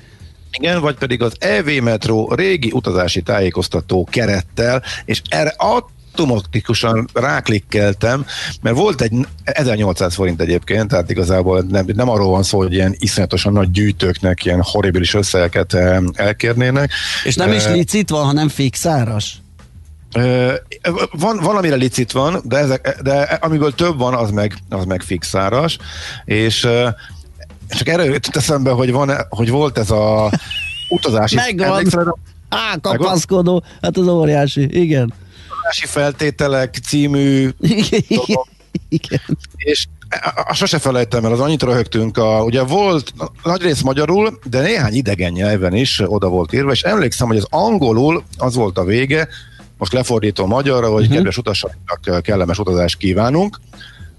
Igen, vagy pedig az EV Metro régi utazási tájékoztató kerettel, és erre automatikusan ráklikkeltem, mert volt egy 1800 forint egyébként, tehát igazából nem arról van szó, hogy ilyen iszonyatosan nagy gyűjtőknek ilyen horribilis összegeket elkérnének. És nem is licitva, hanem fix áras. Van, amire licit van, de amiből több van, az meg fix áras, és csak erre jött eszembe, hogy volt ez a utazási... Megvan! Kapaszkodó! Hát az óriási, igen. Utazási feltételek című... Igen. És sose felejtem el, az annyit röhögtünk, ugye volt nagy rész magyarul, de néhány idegen nyelven is oda volt írva, és emlékszem, hogy az angolul az volt a vége, most lefordítom magyarra, hogy kedves utasoknak kellemes utazást kívánunk.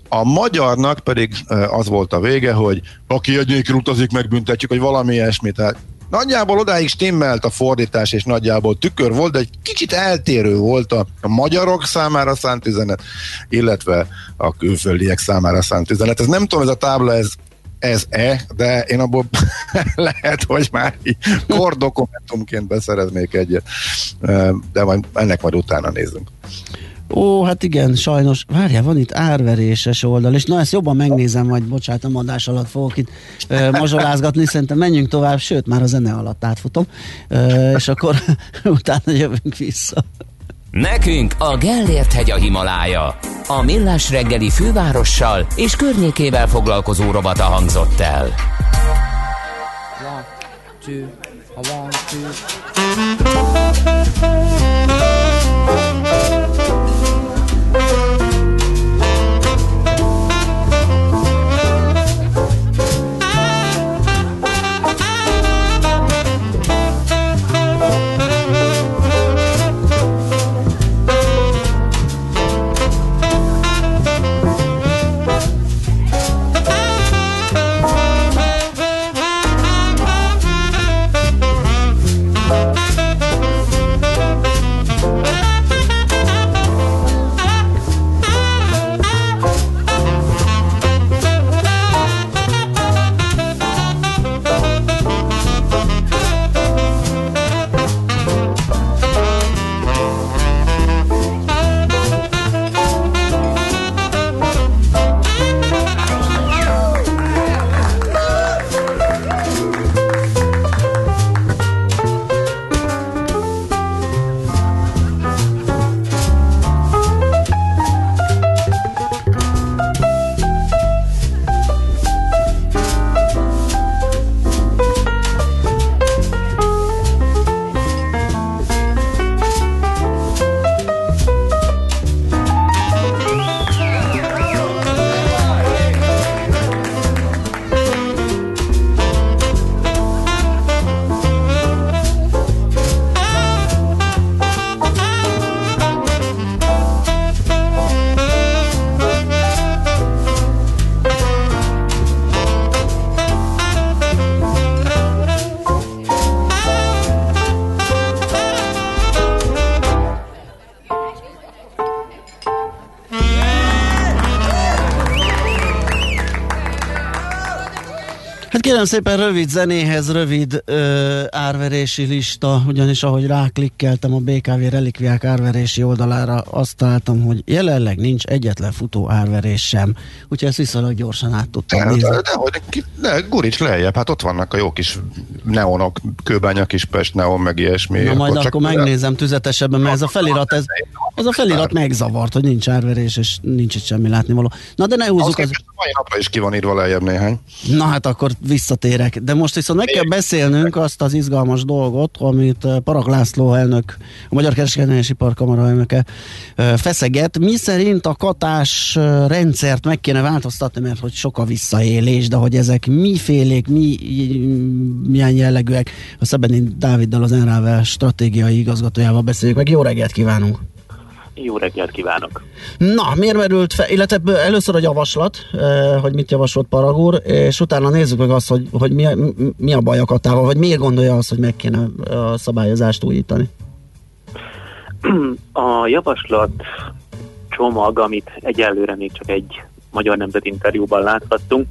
A magyarnak pedig az volt a vége, hogy aki egy nélkül utazik, megbüntetjük, hogy valami ilyesmi. Tehát nagyjából odáig stimmelt a fordítás, és nagyjából tükör volt, de egy kicsit eltérő volt a magyarok számára szánt üzenet, illetve a külföldiek számára szánt üzenet. Ez nem tudom, ez a tábla, ez de én abból lehet, hogy már kor dokumentumként beszereznék egyet. De majd, ennek majd utána nézzünk. Ó, hát igen, sajnos. Várjál, van itt árveréses oldal, és na ezt jobban megnézem, majd bocsánat, a adás alatt fogok itt mazsolázgatni, szerintem menjünk tovább, sőt, már a zene alatt átfutom, és akkor utána jövünk vissza. Nekünk a Gellért hegy a Himalája. A Millás reggeli fővárossal és környékével foglalkozó rovata hangzott el. One, two, one, two. Kérem szépen, rövid zenéhez rövid árverési lista, ugyanis ahogy ráklikkeltem a BKV relikviák árverési oldalára, azt találtam, hogy jelenleg nincs egyetlen futó árverés sem. Úgyhogy ezt viszonylag gyorsan át tudtam nézni. De guríts lejjebb, hát ott vannak a jó kis neonok, Kőbánya, Kispest, neon, meg ilyesmi. Na majd akkor megnézem tüzetesebben, mert ez a felirat megzavart, hogy nincs árverés, és nincs itt semmi látnivaló. Na de ne húzzuk az... A mai napra is ki van írva lejjebb néhány. Na hát akkor visszatérek. De most viszont meg kell beszélnünk azt az izgalmas dolgot, amit Parag László elnök, a Magyar Kereskedelmi és Iparkamara elnöke feszeget, miszerint a katás rendszert meg kéne változtatni, mert hogy sok a visszaélés, de hogy ezek mifélék, milyen jellegűek, a Szebenyi Dáviddal, az NRAV stratégiai igazgatójával beszéljük meg. Jó reggelt kívánunk! Jó reggelt kívánok! Na, miért merült fel? Illetve először a javaslat, hogy mit javasolt Parag úr, és utána nézzük meg azt, hogy mi a baj a katával, vagy miért gondolja azt, hogy meg kéne a szabályozást újítani? A javaslat csomag, amit egyelőre még csak egy Magyar Nemzeti interjúban láthattunk,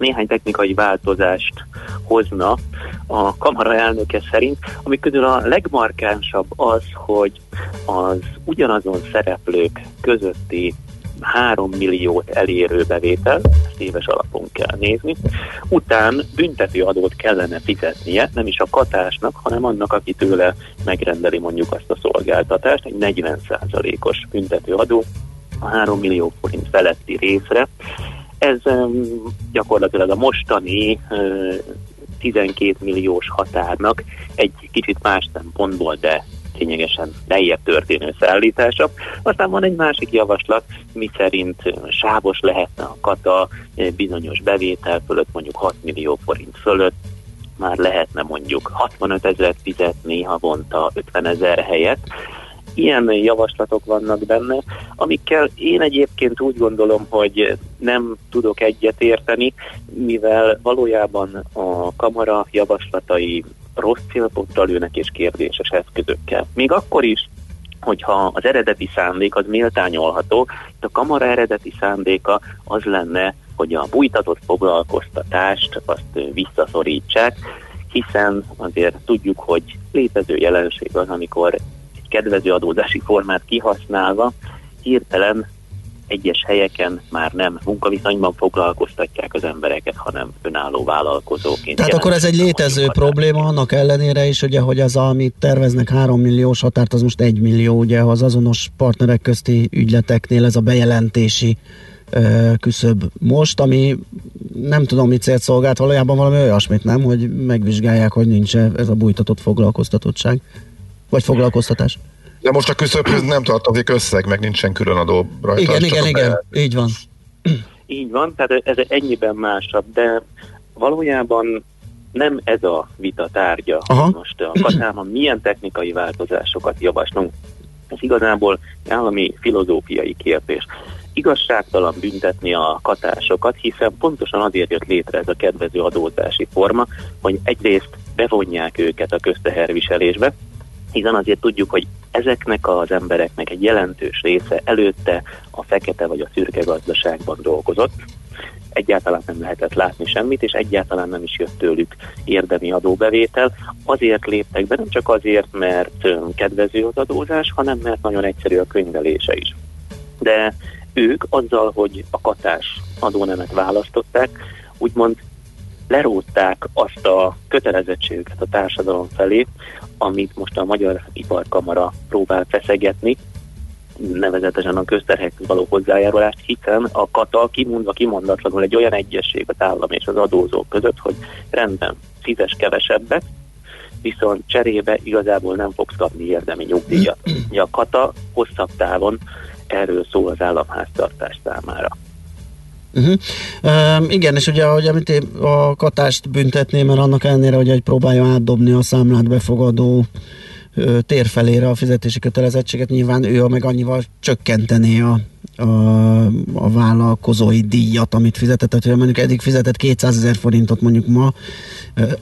néhány technikai változást hozna a kamara elnöke szerint, amik közül a legmarkánsabb az, hogy az ugyanazon szereplők közötti 3 milliót elérő bevétel, ezt éves alapon kell nézni, után büntetőadót kellene fizetnie, nem is a katásnak, hanem annak, aki tőle megrendeli mondjuk azt a szolgáltatást, egy 40%-os büntetőadó a 3 millió forint feletti részre. Ez gyakorlatilag a mostani 12 milliós határnak egy kicsit más szempontból, de lényegesen lejjebb történő szállítása. Aztán van egy másik javaslat, miszerint sávos lehetne a kata bizonyos bevétel fölött, mondjuk 6 millió forint fölött, már lehetne mondjuk 65 000 fizetni havonta 50 000 helyett. Ilyen javaslatok vannak benne, amikkel én egyébként úgy gondolom, hogy nem tudok egyetérteni, mivel valójában a kamara javaslatai rossz célponttal lőnek és kérdéses eszközökkel. Még akkor is, hogyha az eredeti szándék az méltányolható, de a kamara eredeti szándéka az lenne, hogy a bújtatott foglalkoztatást azt visszaszorítsák, hiszen azért tudjuk, hogy létező jelenség az, amikor egy kedvező adózási formát kihasználva hirtelen egyes helyeken már nem munkaviszonyban foglalkoztatják az embereket, hanem önálló vállalkozóként. Tehát akkor ez egy létező probléma, annak ellenére is, ugye, hogy az, amit terveznek 3 milliós határt, az most 1 millió, ugye az azonos partnerek közti ügyleteknél ez a bejelentési küszöb most, ami nem tudom mi célt szolgált, valójában valami olyasmit, nem? Hogy megvizsgálják, hogy nincs ez a bújtatott foglalkoztatottság, vagy foglalkoztatás. De most a küszöbhöz nem tartozik összeg, meg nincsen különadó rajta. Igen, így van. Így van, tehát ez ennyiben másabb, de valójában nem ez a vita tárgya, hogy most a katában milyen technikai változásokat javaslunk. Ez igazából állami filozófiai kérdés. Igazságtalan büntetni a katásokat, hiszen pontosan azért jött létre ez a kedvező adózási forma, hogy egyrészt bevonják őket a közteherviselésbe, hiszen azért tudjuk, hogy ezeknek az embereknek egy jelentős része előtte a fekete vagy a szürke gazdaságban dolgozott. Egyáltalán nem lehetett látni semmit, és egyáltalán nem is jött tőlük érdemi adóbevétel. Azért léptek be, nem csak azért, mert kedvező az adózás, hanem mert nagyon egyszerű a könyvelése is. De ők azzal, hogy a katás adónemet választották, úgymond lerótták azt a kötelezettségüket a társadalom felé, amit most a Magyar Iparkamara próbál feszegetni, nevezetesen a közterhekhez való hozzájárulást, hiszen a kata kimondatlanul egy olyan egyesség az állam és az adózók között, hogy rendben, fizes kevesebbet, viszont cserébe igazából nem fogsz kapni érdemi nyugdíjat. A kata hosszabb távon erről szól az államháztartás számára. Igen, és ugye, ahogy említem, a katást büntetné, mert annak ellenére, hogy próbálja átdobni a számlát befogadó tér felére a fizetési kötelezettséget, nyilván ő meg annyival csökkentené a vállalkozói díjat, amit fizetett. Tehát, hogy mondjuk eddig fizetett 200 000 forintot mondjuk ma,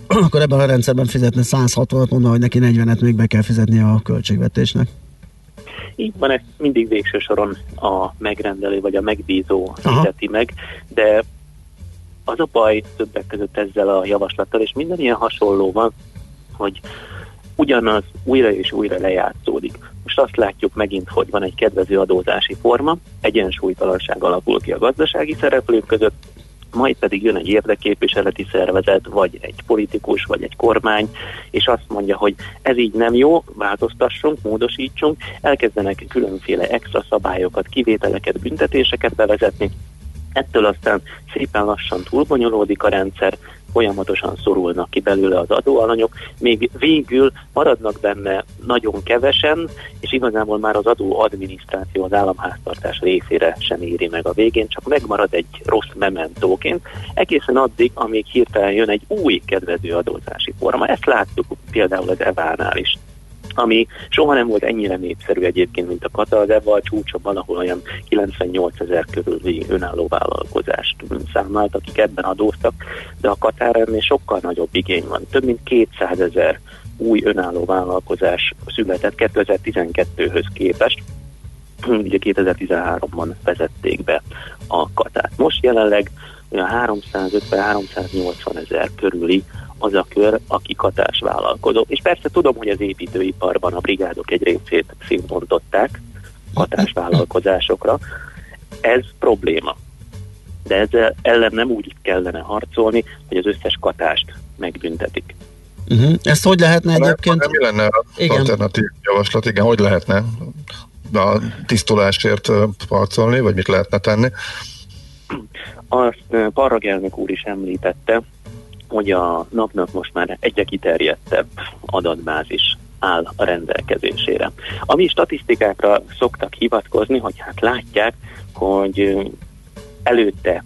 akkor ebben a rendszerben fizetne 160-at, mondva, hogy neki 40-et még be kell fizetni a költségvetésnek. Így van, ezt mindig végső soron a megrendelő vagy a megbízó fizeti meg, de az a baj többek között ezzel a javaslattal, és minden ilyen hasonló van, hogy ugyanaz újra és újra lejátszódik. Most azt látjuk megint, hogy van egy kedvező adózási forma, egyensúlytalanság alakul ki a gazdasági szereplők között, majd pedig jön egy érdekképviseleti szervezet, vagy egy politikus, vagy egy kormány, és azt mondja, hogy ez így nem jó, változtassunk, módosítsunk, elkezdenek különféle extra szabályokat, kivételeket, büntetéseket bevezetni, ettől aztán szépen lassan túlbonyolódik a rendszer, folyamatosan szorulnak ki belőle az adóalanyok, még végül maradnak benne nagyon kevesen, és igazából már az adóadminisztráció az államháztartás részére sem éri meg a végén, csak megmarad egy rossz mementóként, egészen addig, amíg hirtelen jön egy új kedvező adózási forma. Ezt láttuk például az EVA-nál is, ami soha nem volt ennyire népszerű egyébként, mint a kata. Az EVA csúcsabban, ahol olyan 98 000 körüli önálló vállalkozást számált, akik ebben adóztak, de a katára ennél sokkal nagyobb igény van. Több mint 200 000 új önálló vállalkozás született 2012-höz képest, ugye 2013-ban vezették be a katát. Most jelenleg olyan 350-380 ezer körüli az a kör, aki katásvállalkozó. És persze tudom, hogy az építőiparban a brigádok egy részét szintbontották katásvállalkozásokra. Ez probléma. De ezzel ellen nem úgy kellene harcolni, hogy az összes katást megbüntetik. Uh-huh. Ezt hogy lehetne egyébként? Mi lenne az alternatív javaslat? Igen, hogy lehetne a tisztulásért harcolni, vagy mit lehetne tenni? Azt Parrag elnök úr is említette, hogy a napnak most már egyre kiterjedtebb adatbázis áll a rendelkezésére. Ami statisztikákra szoktak hivatkozni, hogy hát látják, hogy előtte,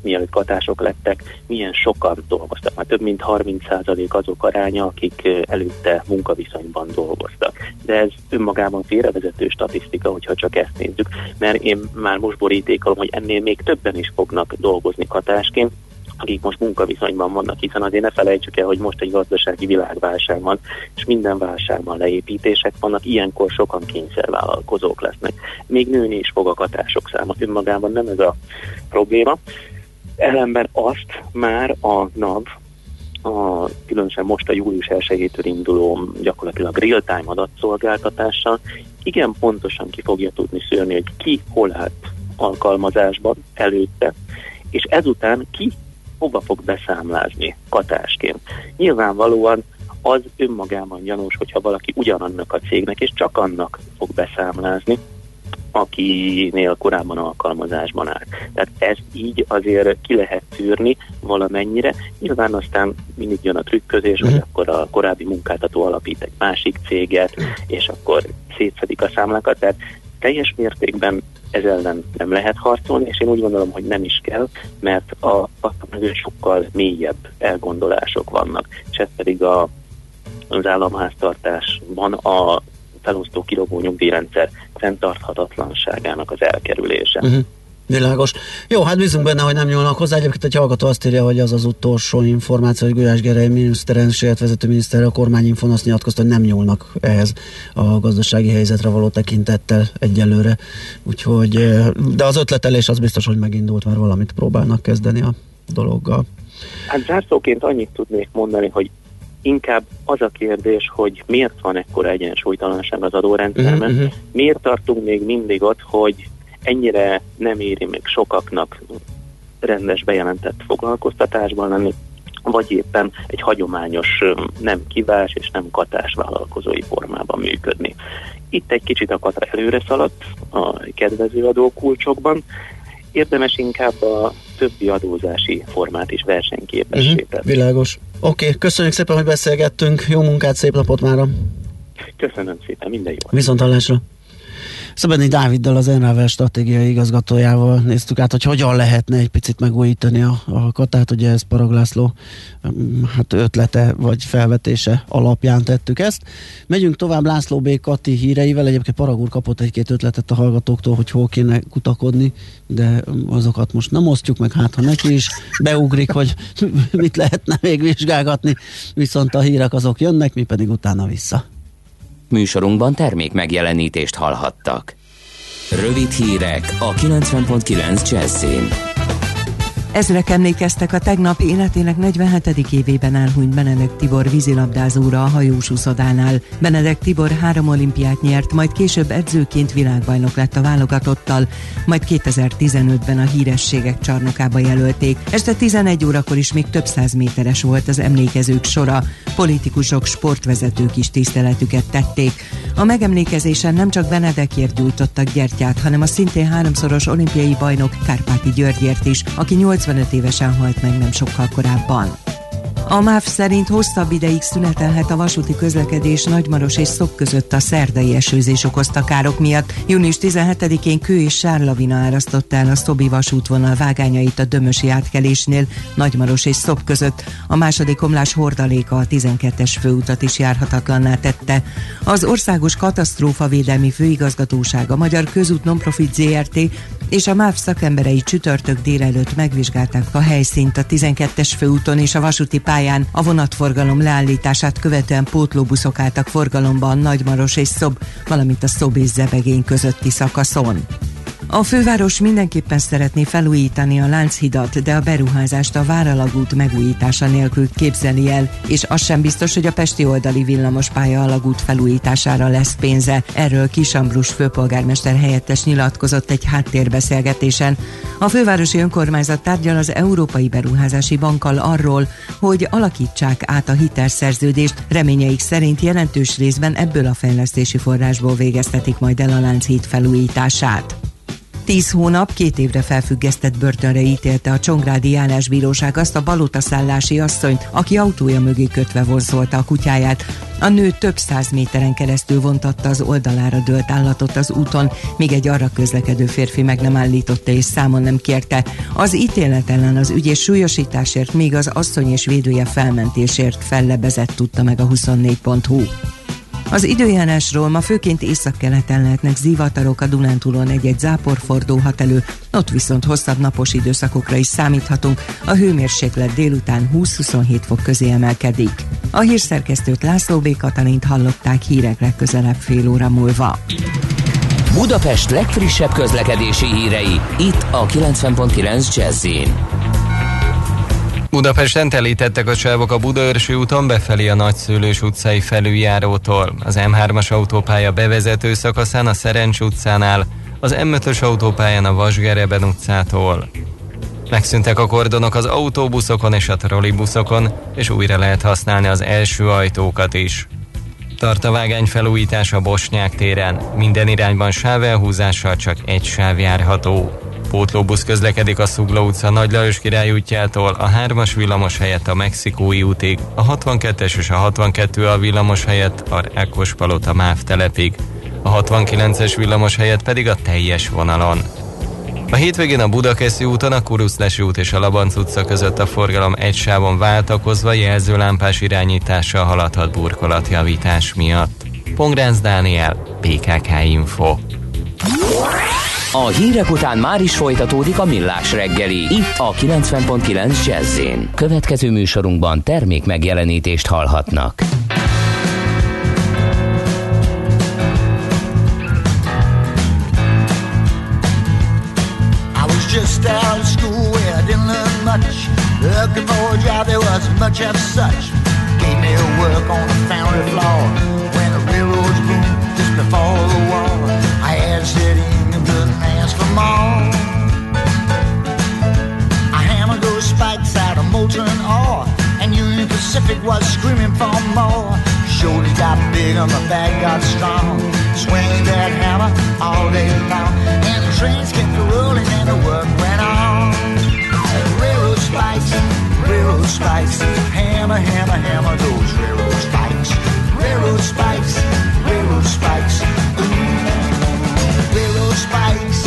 mielőtt katások lettek, milyen sokan dolgoztak. Már több mint 30% azok aránya, akik előtte munkaviszonyban dolgoztak. De ez önmagában félrevezető statisztika, hogyha csak ezt nézzük, mert én már most borítékolom, hogy ennél még többen is fognak dolgozni katásként, akik most munkaviszonyban vannak, hiszen azért ne felejtsük el, hogy most egy gazdasági világválság van, és minden válságban leépítések vannak, ilyenkor sokan kényszervállalkozók lesznek. Még nőni is fog a katások száma, önmagában nem ez a probléma. Ellenben azt már a NAV, különösen most a július 1-től induló gyakorlatilag real-time adatszolgáltatással igen pontosan ki fogja tudni szűrni, hogy ki hol állt alkalmazásban előtte, és ezután ki hova fog beszámlázni katásként. Nyilvánvalóan az önmagában gyanús, hogyha valaki ugyanannak a cégnek, és csak annak fog beszámlázni, akinél korábban alkalmazásban áll. Tehát ezt így azért ki lehet tűrni valamennyire. Nyilván aztán mindig jön a trükközés, hogy akkor a korábbi munkáltató alapít egy másik céget, és akkor szétszedik a számlákat. Tehát teljes mértékben ez ellen nem lehet harcolni, és én úgy gondolom, hogy nem is kell, mert a sokkal mélyebb elgondolások vannak. És ez pedig az államháztartásban a felosztó kilogó nyugdíjrendszer fenntarthatatlanságának az elkerülése. Világos. Jó, hát bízunk benne, hogy nem nyúlnak hozzá. Egyébként egy hallgató azt írja, hogy az az utolsó információ, hogy Gulyás Gergely miniszterelnökséget vezető miniszter a kormányinfon azt nyilatkozta, hogy nem nyúlnak ehhez a gazdasági helyzetre való tekintettel egyelőre. Úgyhogy, de az ötletelés az biztos, hogy megindult, már valamit próbálnak kezdeni a dologgal. Hát zárszóként annyit tudnék mondani, hogy inkább az a kérdés, hogy miért van ekkora egyensúlytalanság az adórendszerben, miért tartunk még mindig ott, hogy ennyire nem éri meg sokaknak rendes bejelentett foglalkoztatásban lenni, vagy éppen egy hagyományos, nem kivás és nem katás vállalkozói formában működni. Itt egy kicsit a katra előre szaladt a kedvező adókulcsokban, érdemes inkább a többi adózási formát is versenyképessé tenni. Világos. Oké, köszönjük szépen, hogy beszélgettünk. Jó munkát, szép napot mára. Köszönöm szépen, minden jót. Viszonthallásra. Szabadnyi Dáviddal, az Enravel stratégiai igazgatójával néztük át, hogy hogyan lehetne egy picit megújítani a katát. Ugye ez Parrag László hát ötlete vagy felvetése alapján tettük ezt. Megyünk tovább László B. Kati híreivel. Egyébként Parrag úr kapott egy-két ötletet a hallgatóktól, hogy hol kéne kutakodni, de azokat most nem osztjuk meg, hát ha neki is beugrik, hogy mit lehetne még vizsgálgatni. Viszont a hírek azok jönnek, mi pedig utána vissza. Műsorunkban termék megjelenítést hallhattak. Rövid hírek a 90.9 Jazzin. Ezrek emlékeztek a tegnap életének 47. évében elhunyt Benedek Tibor vízilabdázóra a hajósúszodánál. Benedek Tibor 3 olimpiát nyert, majd később edzőként világbajnok lett a válogatottal, majd 2015-ben a hírességek csarnokába jelölték. Este 11 órakor is még több száz méteres volt az emlékezők sora. Politikusok, sportvezetők is tiszteletüket tették. A megemlékezésen nem csak Benedekért gyújtottak gyertyát, hanem a szintén 3-szoros olimpiai bajnok Kárpáti Györgyért is, aki 85 évesen halt meg nem sokkal korábban. A MÁV szerint hosszabb ideig szünetelhet a vasúti közlekedés Nagymaros és Szok között a szerdai esőzés okozta károk miatt. Június 17-én kő és sárlavina árasztotta el a Szobi vasútvonal vágányait a Dömösi átkelésnél Nagymaros és Szok között. A második omlás hordaléka a 12-es főutat is járhatatlanná tette. Az Országos Katasztrófavédelmi Főigazgatóság, a Magyar Közút Nonprofit Zrt. és a MÁV szakemberei csütörtök délelőtt megvizsgálták a helyszínt a 12-es főúton és a vasúti pályán. A vonatforgalom leállítását követően pótlóbuszok álltak forgalomban Nagymaros és Szob, valamint a Szob és Zebegény közötti szakaszon. A főváros mindenképpen szeretné felújítani a Lánchidat, de a beruházást a Váralagút megújítása nélkül képzeli el, és az sem biztos, hogy a pesti oldali villamospálya alagút felújítására lesz pénze. Erről Kis Ambrus főpolgármester helyettes nyilatkozott egy háttérbeszélgetésen. A fővárosi önkormányzat tárgyal az Európai Beruházási Bankkal arról, hogy alakítsák át a hitelszerződést, reményeik szerint jelentős részben ebből a fejlesztési forrásból végeztetik majd el a Lánchíd felújítását. 10 hónap, 2 évre felfüggesztett börtönre ítélte a Csongrádi Jánás Bíróság azt a balotaszállási asszonyt, aki autója mögé kötve vonszolta a kutyáját. A nő több 100 méteren keresztül vontatta az oldalára dőlt állatot az úton, míg egy arra közlekedő férfi meg nem állította és számon nem kérte. Az ítélet ellen az ügyész súlyosításért, még az asszony és védője felmentésért fellebezett, tudta meg a 24.hu. Az időjárásról: ma főként északkeleten lehetnek zivatarok, a Dunántúlon egy-egy zápor fordulhat elő, ott viszont hosszabb napos időszakokra is számíthatunk, a hőmérséklet délután 20-27 fok közé emelkedik. A hírszerkesztőt, László B. Katalint hallották. Hírek legközelebb fél óra múlva. Budapest legfrissebb közlekedési hírei, itt a 90.9 Jazz-in. Budapesten telítettek a sávok a Budaörsi úton befelé a Nagyszülős utcai felüljárótól, az M3-as autópálya bevezető szakaszán a Szerencs utcánál, az M5-ös autópályán a Vasgereben utcától. Megszűntek a kordonok az autóbuszokon és a trollibuszokon, és újra lehet használni az első ajtókat is. Tart a vágány felújítás a Bosnyák téren, minden irányban sávelhúzással csak egy sáv járható. Pótlóbusz közlekedik a Szugló utca Nagy Lajos Király útjától a 3-as villamos helyett a Mexikói útig, a 62-es és a 62-a villamos helyett a Rákospalota MÁV telepig, a 69-es villamos helyett pedig a teljes vonalon. A hétvégén a Budakeszi úton a Kuruszlesi út és a Labanc utca között a forgalom egy sávon váltakozva jelzőlámpás irányítással haladhat burkolatjavítás miatt. Pongránc Dániel, PKK Info. A hírek után már is folytatódik a Millás reggeli, itt a 90.9 Jazz-én. Következő műsorunkban termék megjelenítést hallhatnak. I was just out of school where I didn't learn much. Looking for a job, there wasn't much of such. Gave me a work on the foundry floor when the railroads boomed just before the war. I had city. For more, I hammered those spikes out of molten ore, and Union Pacific was screaming for more. Shoulders got big and my back got strong, swinging that hammer all day long. And the trains kept rolling and the work went on. Railroad spikes, hammer, hammer, hammer those railroad spikes. Railroad spikes, railroad spikes, ooh, railroad spikes.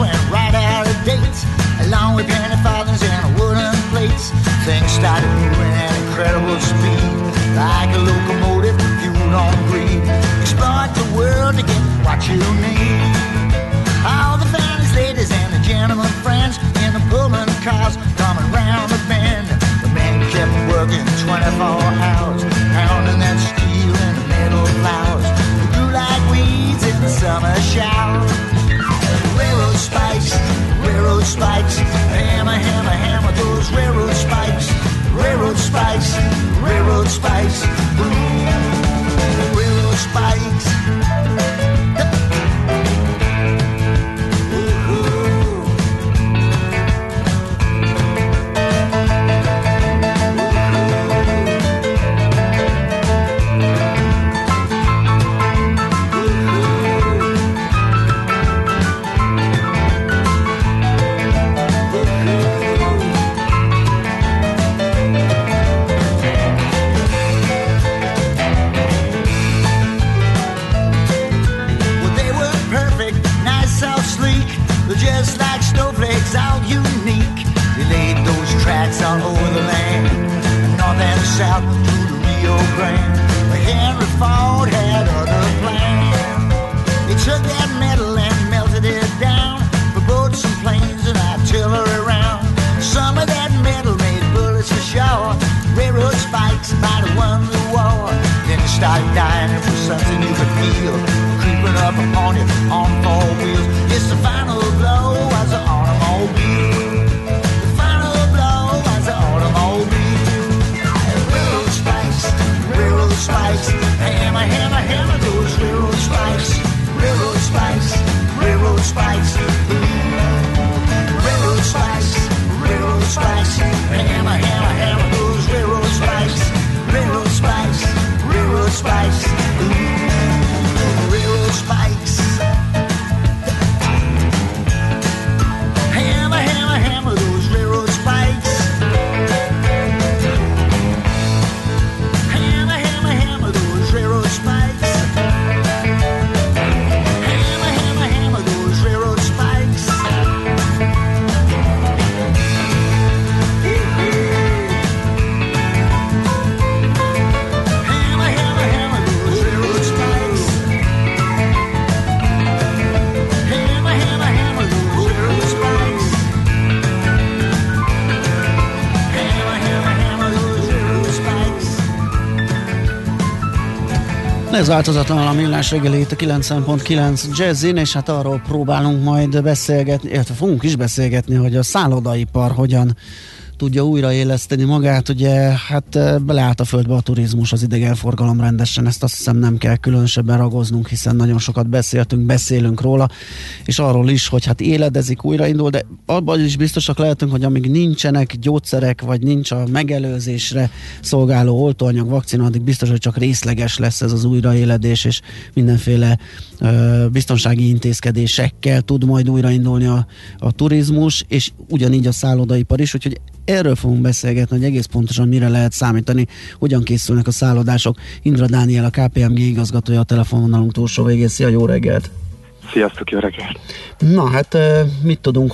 Went right out of date, along with penny farthings and wooden plates. Things started moving at incredible speed, like a locomotive fueled on greed. Exploit the world to get what you need. All the finest ladies and the gentlemen friends. time for something you can feel creeping up on you on four wheels. It's the final blow as an automobile. The final blow as an automobile. Railroad spikes, railroad spikes. Hammer, hammer, hammer those railroad spikes. Railroad spikes, railroad spikes. Railroad spikes, railroad spikes. Hammer, hammer, hammer those railroad spikes. Railroad spikes, railroad spikes, ooh, railroad spikes. Hammer, hammer, hammer those railroad spikes. Hammer, hammer, hammer those railroad spikes. Hammer, hammer, hammer those railroad spikes. Ez változatlanul a Millás reggeli itt a 9.9 Jazzin, és hát arról próbálunk majd beszélgetni, illetve fogunk is beszélgetni, hogy a szállodaipar hogyan tudja újraéleszteni magát. Ugye hát beleállt a földbe a turizmus, az idegenforgalom rendesen, ezt azt hiszem nem kell különösebben ragoznunk, hiszen nagyon sokat beszélünk róla, és arról is, hogy hát éledezik, újraindul, de abban is biztosak lehetünk, hogy amíg nincsenek gyógyszerek, vagy nincs a megelőzésre szolgáló oltóanyag, vakcina, addig biztos, hogy csak részleges lesz ez az újraéledés, és mindenféle biztonsági intézkedésekkel tud majd újraindulni a turizmus, és ugyanígy a szállodaipar is, úgyhogy erről fogunk beszélgetni, hogy egész pontosan mire lehet számítani, hogyan készülnek a szállodások. Indra Dániel, a KPMG igazgatója a telefonvonalunk túlsó végén. Szia, jó reggelt! Sziasztok, jó reggelt! Na hát mit tudunk,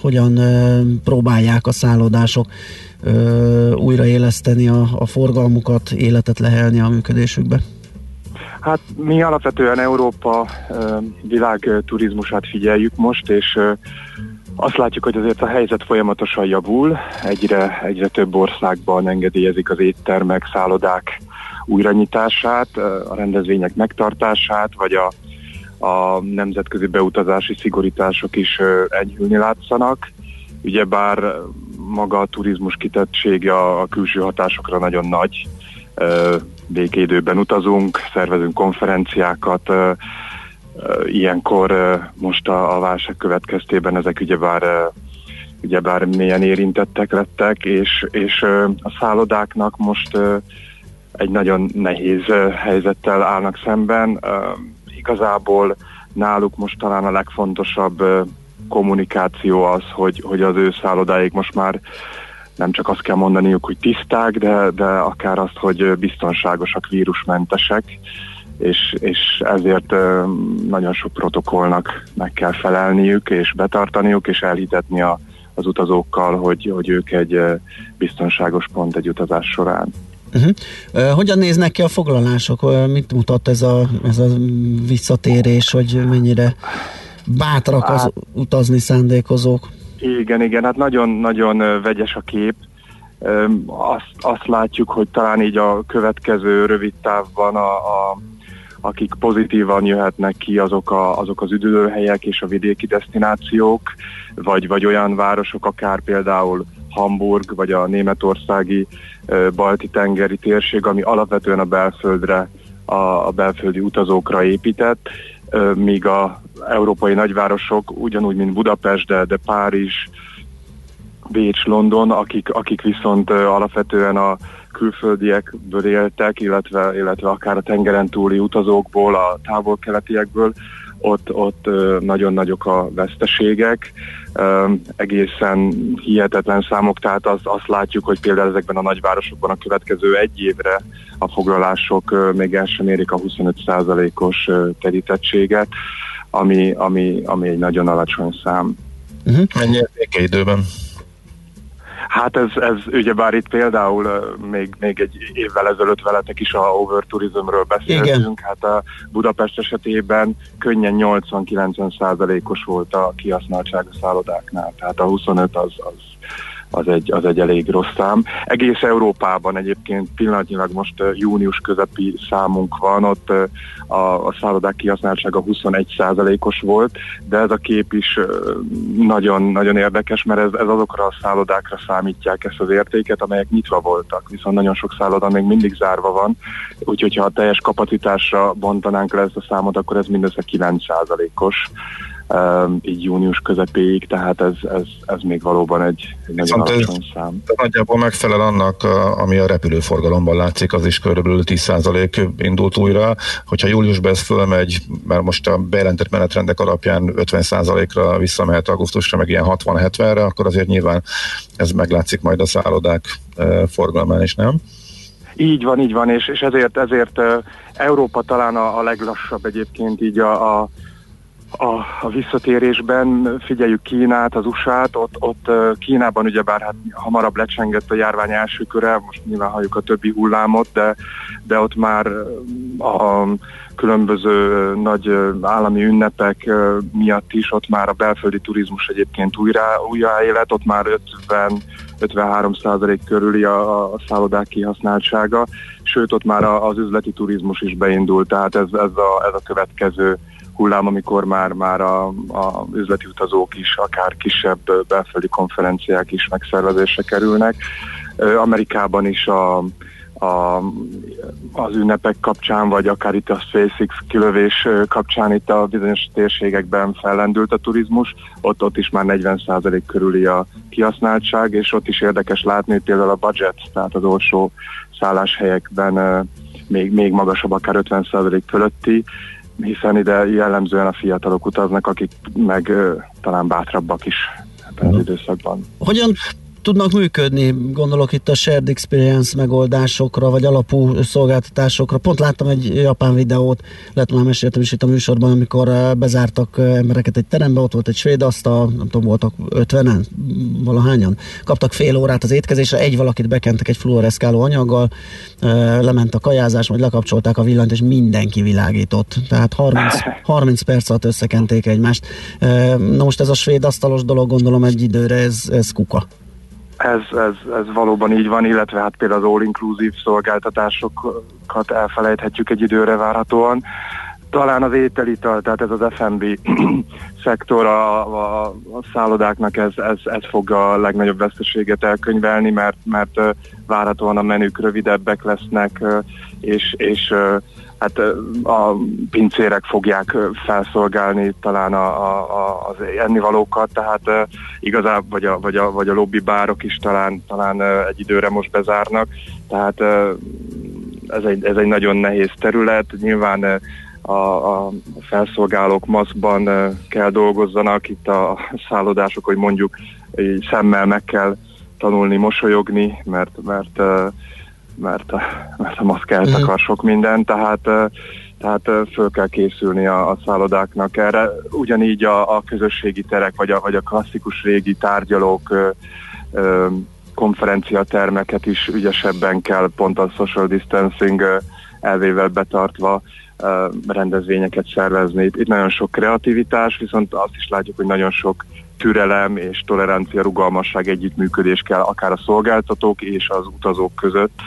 hogyan próbálják a szállodások újraéleszteni a forgalmukat, életet lehelni a működésükbe? Hát mi alapvetően Európa világ turizmusát figyeljük most, és azt látjuk, hogy azért a helyzet folyamatosan javul, egyre több országban engedélyezik az éttermek, szállodák újranyitását, a rendezvények megtartását, vagy a nemzetközi beutazási szigorítások is enyhülni látszanak. Ugyebár maga a turizmus kitettsége a külső hatásokra nagyon nagy. Békeidőben utazunk, szervezünk konferenciákat, ilyenkor most a válság következtében ezek ugyebár mélyen érintettek lettek, és a szállodáknak most egy nagyon nehéz helyzettel állnak szemben. Igazából náluk most talán a legfontosabb kommunikáció az, hogy az ő szállodáik most már nem csak azt kell mondaniuk, hogy tiszták, de akár azt, hogy biztonságosak, vírusmentesek, és ezért nagyon sok protokollnak meg kell felelniük, és betartaniuk, és elhitetni az utazókkal, hogy ők egy biztonságos pont egy utazás során. Hogyan néznek ki a foglalások? Mit mutat ez a visszatérés, hogy mennyire bátrak az utazni szándékozók? Igen, hát nagyon-nagyon vegyes a kép. Azt látjuk, hogy talán így a következő rövid távban akik pozitívan jöhetnek ki, azok az üdülőhelyek és a vidéki desztinációk, vagy olyan városok, akár például Hamburg, vagy a németországi balti-tengeri térség, ami alapvetően a belföldre, a belföldi utazókra épített, míg a európai nagyvárosok, ugyanúgy, mint Budapest, de Párizs, Bécs, London, akik viszont alapvetően a külföldiekből éltek, illetve akár a tengeren túli utazókból, a távol-keletiekből, ott nagyon nagyok a veszteségek, egészen hihetetlen számok, tehát azt látjuk, hogy például ezekben a nagyvárosokban a következő egy évre a foglalások még el sem érik a 25%-os terítettséget, ami egy nagyon alacsony szám. Mennyi a békeidőben? Hát ez ugyebár itt például még egy évvel ezelőtt veletek is a overtourismről beszéltünk, hát a Budapest esetében könnyen 80-90%-os volt a kihasználtság a szállodáknál, tehát a 25 az az egy elég rossz szám. Egész Európában egyébként pillanatnyilag most június közepi számunk van, ott a szállodák kihasználtsága 21%-os volt, de ez a kép is nagyon-nagyon érdekes, mert ez azokra a szállodákra számítják ezt az értéket, amelyek nyitva voltak, viszont nagyon sok szálloda még mindig zárva van, úgyhogy ha a teljes kapacitásra bontanánk le ezt a számot, akkor ez mindössze 9%-os. Így június közepéig, tehát ez még valóban egy nagyon alacsony szám. Nagyjából megfelel annak, ami a repülőforgalomban látszik, az is körülbelül 10% indult újra. Hogyha júliusban ez fölmegy, mert most a bejelentett menetrendek alapján 50%-ra visszamehet augusztusra, meg ilyen 60-70-re, akkor azért nyilván ez meglátszik majd a szállodák forgalmán is, nem? Így van, és ezért Európa talán a leglassabb egyébként így a visszatérésben. Figyeljük Kínát, az USA-t, ott Kínában ugyebár hamarabb lecsengett a járvány első köre, most nyilván halljuk a többi hullámot, de ott már a különböző nagy állami ünnepek miatt is, ott már a belföldi turizmus egyébként újraélet, ott már 53% körüli a szállodák kihasználtsága, sőt ott már az üzleti turizmus is beindult, tehát ez a következő hullám, amikor már a üzleti utazók is, akár kisebb belföldi konferenciák is megszervezésre kerülnek. Amerikában is az ünnepek kapcsán, vagy akár itt a SpaceX kilövés kapcsán itt a bizonyos térségekben fellendült a turizmus, ott is már 40% körüli a kihasználtság, és ott is érdekes látni, hogy például a budget, tehát az olcsó szálláshelyekben még magasabb, akár 50% fölötti, hiszen ide jellemzően a fiatalok utaznak, akik meg talán bátrabbak is ebben az időszakban. Hogyan tudnak működni, gondolok itt a shared experience megoldásokra, vagy alapú szolgáltatásokra? Pont láttam egy japán videót, lehet már meséltem is itt a műsorban, amikor bezártak embereket egy terembe, ott volt egy svéd asztal, nem tudom, voltak 50-en, valahányan. Kaptak fél órát az étkezésre, egy valakit bekentek egy fluoreszkáló anyaggal, lement a kajázás, majd lekapcsolták a villanyt, és mindenki világított. Tehát 30 perc alatt összekenték egymást. Na most ez a svéd asztalos dolog, gondolom egy időre ez kuka. Ez valóban így van, illetve hát például az all-inclusive szolgáltatásokat elfelejthetjük egy időre várhatóan. Talán az ételital, tehát ez az F&B szektor a szállodáknak ez fog a legnagyobb veszteséget elkönyvelni, mert várhatóan a menük rövidebbek lesznek, és hát a pincérek fogják felszolgálni talán az ennivalókat, tehát igazából vagy a lobbibárok is talán egy időre most bezárnak, tehát ez egy nagyon nehéz terület, nyilván a felszolgálók maszkban kell dolgozzanak, itt a szállodások, hogy mondjuk szemmel meg kell tanulni mosolyogni, mert a maszk eltakar sok minden, tehát föl kell készülni a szállodáknak erre. Ugyanígy a közösségi terek, vagy a klasszikus régi tárgyalók, konferenciatermeket is ügyesebben kell, pont a social distancing elvével betartva rendezvényeket szervezni. Itt nagyon sok kreativitás, viszont azt is látjuk, hogy nagyon sok türelem és tolerancia, rugalmasság, együttműködés kell akár a szolgáltatók és az utazók között,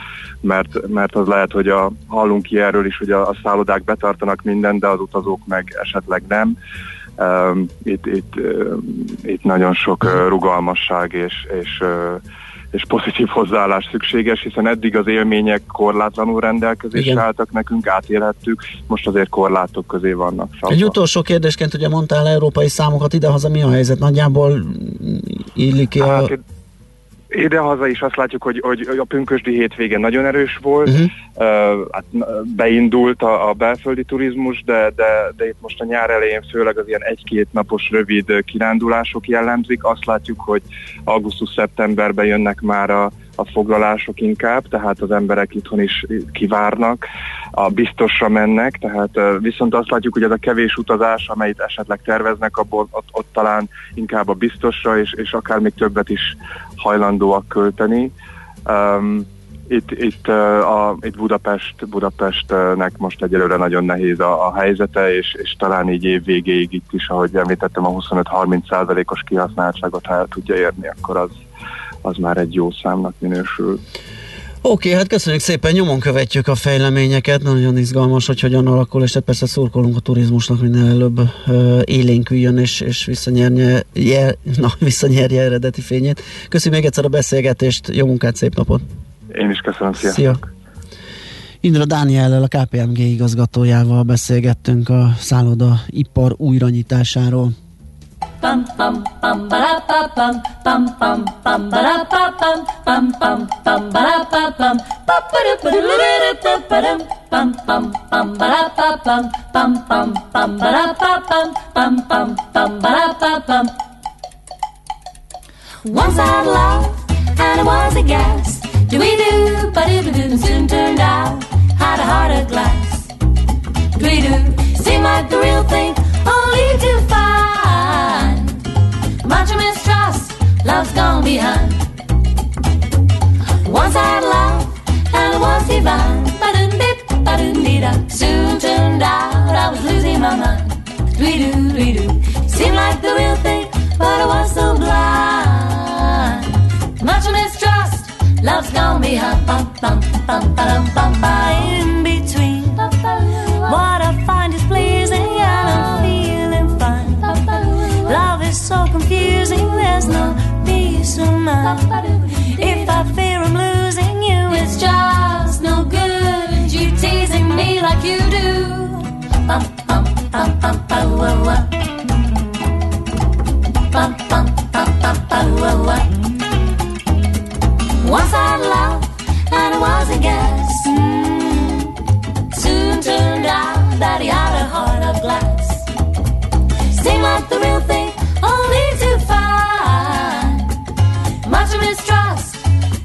mert az lehet, hogy hallunk ki erről is, hogy a szállodák betartanak mindent, de az utazók meg esetleg nem. Itt nagyon sok rugalmasság és pozitív hozzáállás szükséges, hiszen eddig az élmények korlátlanul rendelkezésre álltak nekünk, átélhettük, most azért korlátok közé vannak szabva. Egy utolsó kérdésként, ugye mondtál európai számokat, idehaza mi a helyzet? Nagyjából illik idehaza is azt látjuk, hogy a pünkösdi hétvégén nagyon erős volt, beindult a belföldi turizmus, de itt most a nyár elején főleg az ilyen 1-2 napos rövid kirándulások jellemzik. Azt látjuk, hogy augusztus-szeptemberben jönnek már a foglalások inkább, tehát az emberek itthon is kivárnak, a biztosra mennek, tehát viszont azt látjuk, hogy ez a kevés utazás, amelyet esetleg terveznek, ott talán inkább a biztosra, és akár még többet is hajlandóak költeni. Itt Budapestnek most egyelőre nagyon nehéz a helyzete, és talán így év végéig itt is, ahogy említettem, a 25-30%-os kihasználtságot, ha el tudja érni, akkor az az már egy jó számnak minősül. Oké, hát köszönjük szépen, nyomon követjük a fejleményeket, nagyon izgalmas, hogy hogyan alakul, és persze szurkolunk a turizmusnak, minél előbb élénküljön és visszanyerje eredeti fényét. Köszönjük még egyszer a beszélgetést, jó munkát, szép napot! Én is köszönöm, sziasztok! Indra Dániellel, a KPMG igazgatójával beszélgettünk a szállodaipar újranyitásáról. Pam pam pam bara pam pam pam pam bara pam pam pam pam bara pam pam pam pam bara pam pam pam bara pam pam pam bara pam. Once I had love and I was a guest. Do we do? But it soon turned out. Had a heart of glass. Do we do? Seemed like the real thing, only to find much mistrust, love's gone behind. Once I had love, and it was divine. Ba-dum-dip, ba-dum-dee-da. Soon turned out I was losing my mind. Dwee-doo-dwee-doo. Seemed like the real thing, but I was so blind. Much mistrust, love's gone behind. Bum-bum-bum-ba-dum-bum-ba. In between, what I find is pleasing, and I'm feeling fine. Love is so confusing, there's no peace of mind. If I fear I'm losing you, it's just no good, you teasing me like you do. Bum bum bum bum bum bum bum bum bum bum. Once I had love and I was a guest. Soon turned out that he had a heart of glass. Seemed like the real thing, only to find much mistrust,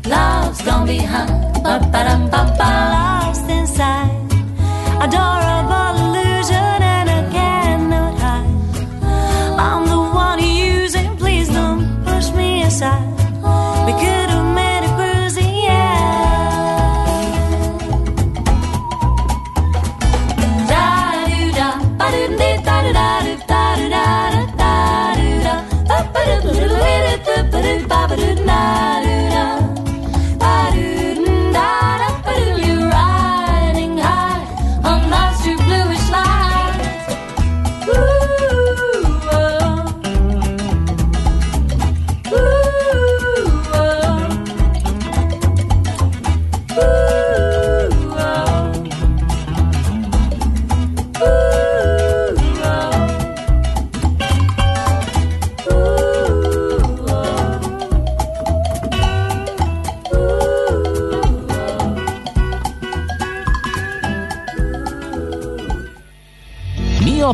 love's gone behind. Ba-ba-dum-ba-ba. Lost inside, adorable illusion, and I cannot hide. I'm the one you're using, please don't push me aside. We could have made it cruising, yeah. Da-do-da, ba-do-da-da-do-da-do. You're riding high on life's true bluish light. Ooh, ooh, ooh, ooh, ooh. A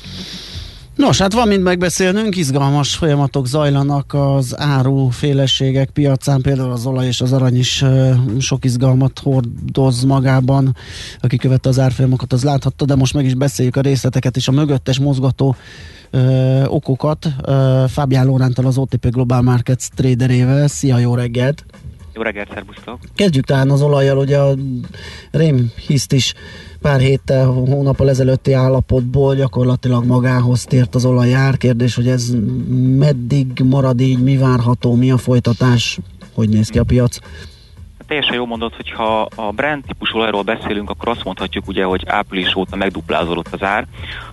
Nos, hát van mind megbeszélnünk, izgalmas folyamatok zajlanak az áruféleségek piacán, például az olaj és az arany is sok izgalmat hordoz magában. Aki követte az árfolyamokat, az láthatta, de most meg is beszéljük a részleteket és a mögöttes mozgató okokat. Fábián Lórántal, az OTP Global Markets traderével. Szia, jó reggelt! Jó reggelt, szervusztok! Kezdjük talán az olajjal, ugye a rémhiszt is pár héttel, hónappal ezelőtti állapotból gyakorlatilag magához tért az olajár. Kérdés, hogy ez meddig marad így, mi várható, mi a folytatás, hogy néz ki a piac? Teljesen jó mondod, hogyha a Brent típusú olajról beszélünk, akkor azt mondhatjuk ugye, hogy április óta megduplázódott az ár.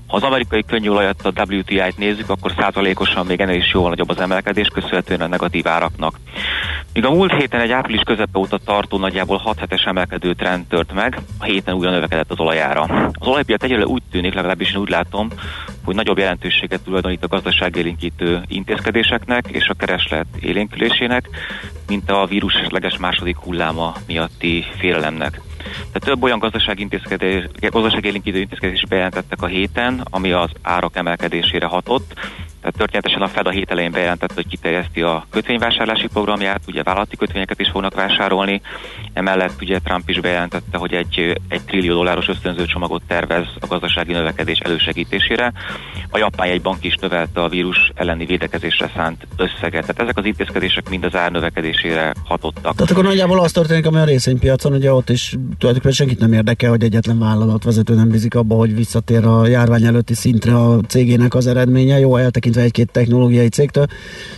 Ha az amerikai könnyű olajat, a WTI-t nézzük, akkor 100%-osan még ennél is jóval nagyobb az emelkedés, köszönhetően a negatív áraknak. Míg a múlt héten egy április közepe óta tartó nagyjából 6 hetes emelkedő trend tört meg, a héten újra növekedett az olajára. Az olajpiac egyelőre úgy tűnik, legalábbis én úgy látom, hogy nagyobb jelentőséget tulajdonít a gazdaságélénkítő intézkedéseknek és a kereslet élénkülésének, mint a vírus esetleges második hulláma miatti félelemnek. Tehát több olyan gazdaságélénkítő intézkedést bejelentettek a héten, ami az árak emelkedésére hatott, Tehát történetesen a Fed a hét elején bejelentett, hogy kiterjeszti a kötvényvásárlási programját, ugye vállalati kötvényeket is fognak vásárolni, emellett ugye Trump is bejelentette, hogy egy $1 trillió ösztönző csomagot tervez a gazdasági növekedés elősegítésére. A japán jegybank is növelte a vírus elleni védekezésre szánt összeget. Tehát ezek az intézkedések mind az árnövekedésére hatottak. Tehát akkor nagyjából az történik, ami a részvénypiacon, ugye ott is tulajdonképpen senkit nem érdekel, hogy egyetlen vállalatvezető nem bízik abba, hogy visszatér a járvány előtti szintre a cégének az eredménye. Jó, eltekintve egy-két technológiai cégtől,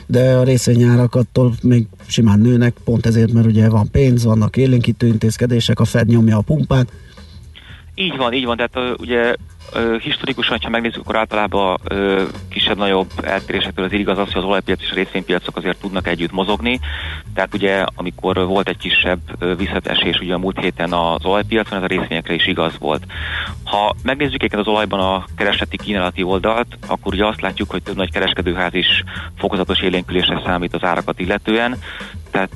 de a részvényárakattól még simán nőnek, pont ezért, mert ugye van pénz, vannak élénkítő intézkedések, a Fed nyomja a pumpát. Így van, tehát ugye historikusan, ha megnézzük, akkor általában kisebb-nagyobb eltérésektől az igaz az, hogy az olajpiac és a részvénypiacok azért tudnak együtt mozogni. Tehát ugye, amikor volt egy kisebb visszaesés ugye a múlt héten az olajpiacon, ez a részvényekre is igaz volt. Ha megnézzük egyébként az olajban a keresleti kínálati oldalt, akkor ugye azt látjuk, hogy több nagy kereskedőház is fokozatos élénkülésre számít az árakat illetően. Tehát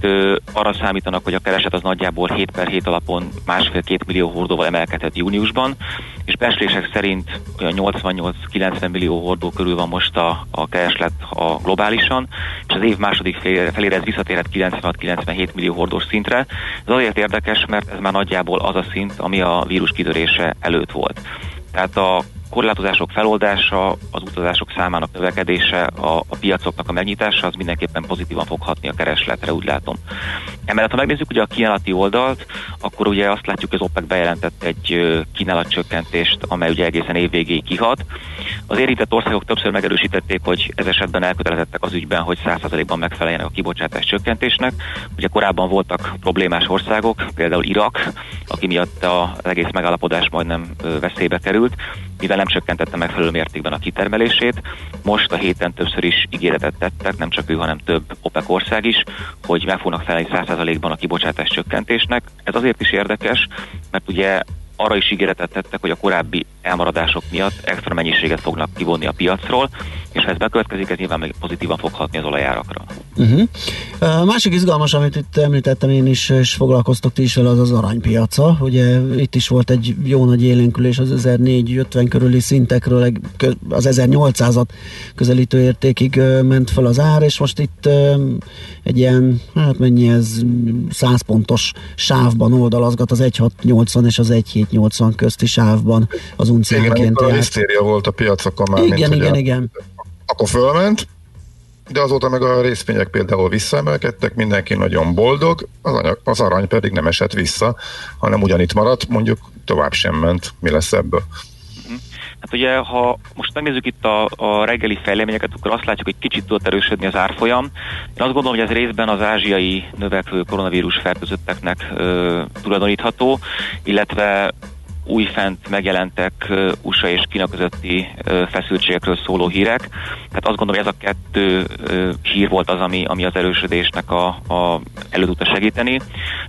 arra számítanak, hogy a kereslet az nagyjából 7/7 alapon 1,5-2 millió hordóval emelkedett júniusban, és becslések szerint olyan 88-90 millió hordó körül van most a kereslet globálisan, és az év második felére ez visszatérhet 96-97 millió hordós szintre. Ez azért érdekes, mert ez már nagyjából az a szint, ami a vírus kitörése előtt volt. Tehát a korlátozások feloldása, az utazások számának növekedése, a piacoknak a megnyitása, az mindenképpen pozitívan fog hatni a keresletre, úgy látom. Emellett, ha megnézzük ugye a kínálati oldalt, akkor ugye azt látjuk, hogy az OPEC bejelentett egy kínálatcsökkentést, amely ugye egészen évvégéig kihat. Az érintett országok többször megerősítették, hogy ez esetben elkötelezettek az ügyben, hogy 100%-ban megfeleljenek a kibocsátás csökkentésnek. Ugye korábban voltak problémás országok, például Irak, aki miatt az egész megállapodás majdnem veszélybe került, mivel nem csökkentette megfelelő mértékben a kitermelését. Most a héten többször is ígéretet tettek, nem csak ő, hanem több OPEC ország is, hogy meg fognak felelni 100%-ban a kibocsátás csökkentésnek. Ez azért is érdekes, mert ugye arra is ígéretet tettek, hogy a korábbi elmaradások miatt extra mennyiséget fognak kivonni a piacról, és ha ez bekövetkezik, ez nyilván még pozitívan fog hatni az olajárakra. Másik izgalmas, amit itt említettem én is, és foglalkoztok ti is vele, az az aranypiaca. Ugye itt is volt egy jó nagy élénkülés az 1450 körüli szintekről, az 1800-at közelítő értékig ment fel az ár, és most itt egy ilyen, hát mennyi ez, 100 pontos sávban oldalazgat, az 1680 és az 1780 közti sávban az unciánként járt. A hisztéria volt a piacokon már. Igen. Akkor fölment, de azóta meg a részvények például visszaemelkedtek, mindenki nagyon boldog, az arany pedig nem esett vissza, hanem ugyanitt maradt, mondjuk tovább sem ment. Mi lesz ebből? Hát ugye, ha most megnézzük itt a reggeli fejleményeket, akkor azt látjuk, hogy kicsit tudott erősödni az árfolyam. Én azt gondolom, hogy ez részben az ázsiai növekvő koronavírus fertőzötteknek tulajdonítható, illetve újfent megjelentek USA és Kína közötti feszültségekről szóló hírek. Tehát azt gondolom, hogy ez a kettő hír volt az, ami az erősödésnek elő tudta segíteni.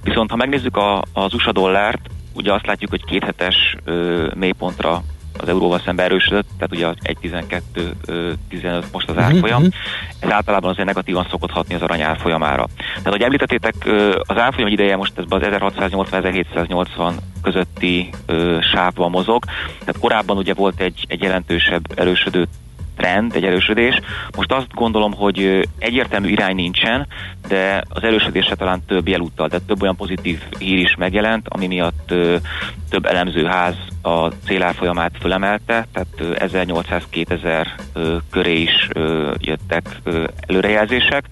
Viszont ha megnézzük az USA dollárt, ugye azt látjuk, hogy 2 hetes mélypontra az euróval szemben erősödött, tehát ugye az 1.12-15 most az árfolyam. Ez általában azért negatívan szokott hatni az arany árfolyamára. Tehát, ahogy említettétek, az árfolyam ideje most az 1680-1780 közötti sávban mozog. Tehát korábban ugye volt egy jelentősebb erősödő trend, egy erősödés. Most azt gondolom, hogy egyértelmű irány nincsen, de az erősödésre talán több jel utal, de több olyan pozitív hír is megjelent, ami miatt több elemzőház a célárfolyamát fölemelte, tehát 1800-2000 köré is jöttek előrejelzések.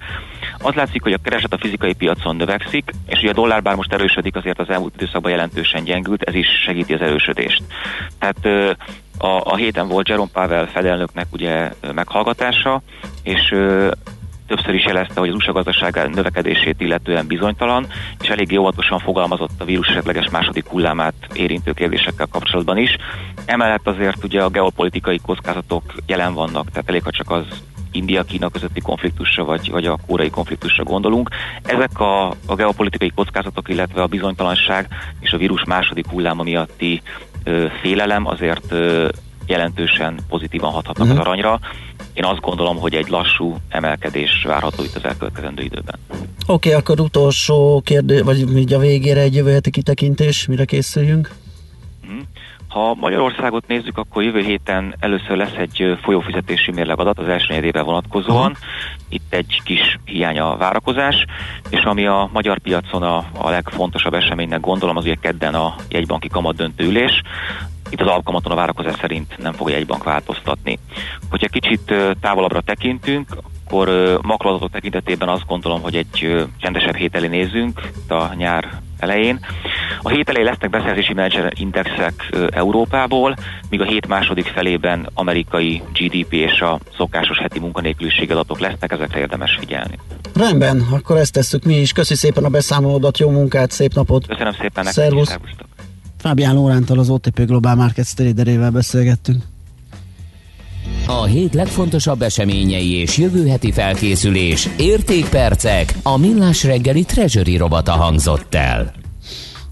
Az látszik, hogy a kereslet a fizikai piacon növekszik, és ugye a dollár bár most erősödik, azért az elmúlt időszakban jelentősen gyengült, ez is segíti az erősödést. Tehát a héten volt Jerome Powell Fed elnöknek ugye meghallgatása, és többször is jelezte, hogy az USA gazdaság növekedését illetően bizonytalan, és eléggé óvatosan fogalmazott a vírus esetleges második hullámát érintő kérdésekkel kapcsolatban is. Emellett azért ugye a geopolitikai kockázatok jelen vannak, tehát elég, ha csak az India-Kína közötti konfliktusra, vagy a koreai konfliktusra gondolunk. Ezek a geopolitikai kockázatok, illetve a bizonytalanság és a vírus második hulláma miatti félelem azért jelentősen pozitívan hathatnak az aranyra. Én azt gondolom, hogy egy lassú emelkedés várható itt az elkövetkezendő időben. Oké, akkor utolsó kérdés, vagy így a végére egy jövő heti kitekintés, mire készüljünk? Ha Magyarországot nézzük, akkor jövő héten először lesz egy folyófizetési mérlegadat az első negyedévre vonatkozóan. Itt egy kis hiány a várakozás, és ami a magyar piacon a legfontosabb eseménynek gondolom, az ugye kedden a jegybanki kamatdöntő ülés. Itt az alapkamaton a várakozás szerint nem fogja egy bank változtatni. Hogyha kicsit távolabbra tekintünk, akkor makroadatok tekintetében azt gondolom, hogy egy csendesebb hét elé nézünk, itt a nyár elején. A hét elején lesznek beszerzési menedzserindexek Európából, míg a hét második felében amerikai GDP és a szokásos heti munkanélküliség adatok lesznek, ezekre érdemes figyelni. Rendben, akkor ezt tesszük mi is. Köszi szépen a beszámolódat, jó munkát, szép napot! Köszönöm szépen nektek! Szervusz! Fábián Lóránttal, az OTP Global Markets traderével beszélgettünk. A hét legfontosabb eseményei és jövő heti felkészülés, értékpercek, a Millás reggeli Treasury rovata hangzott el.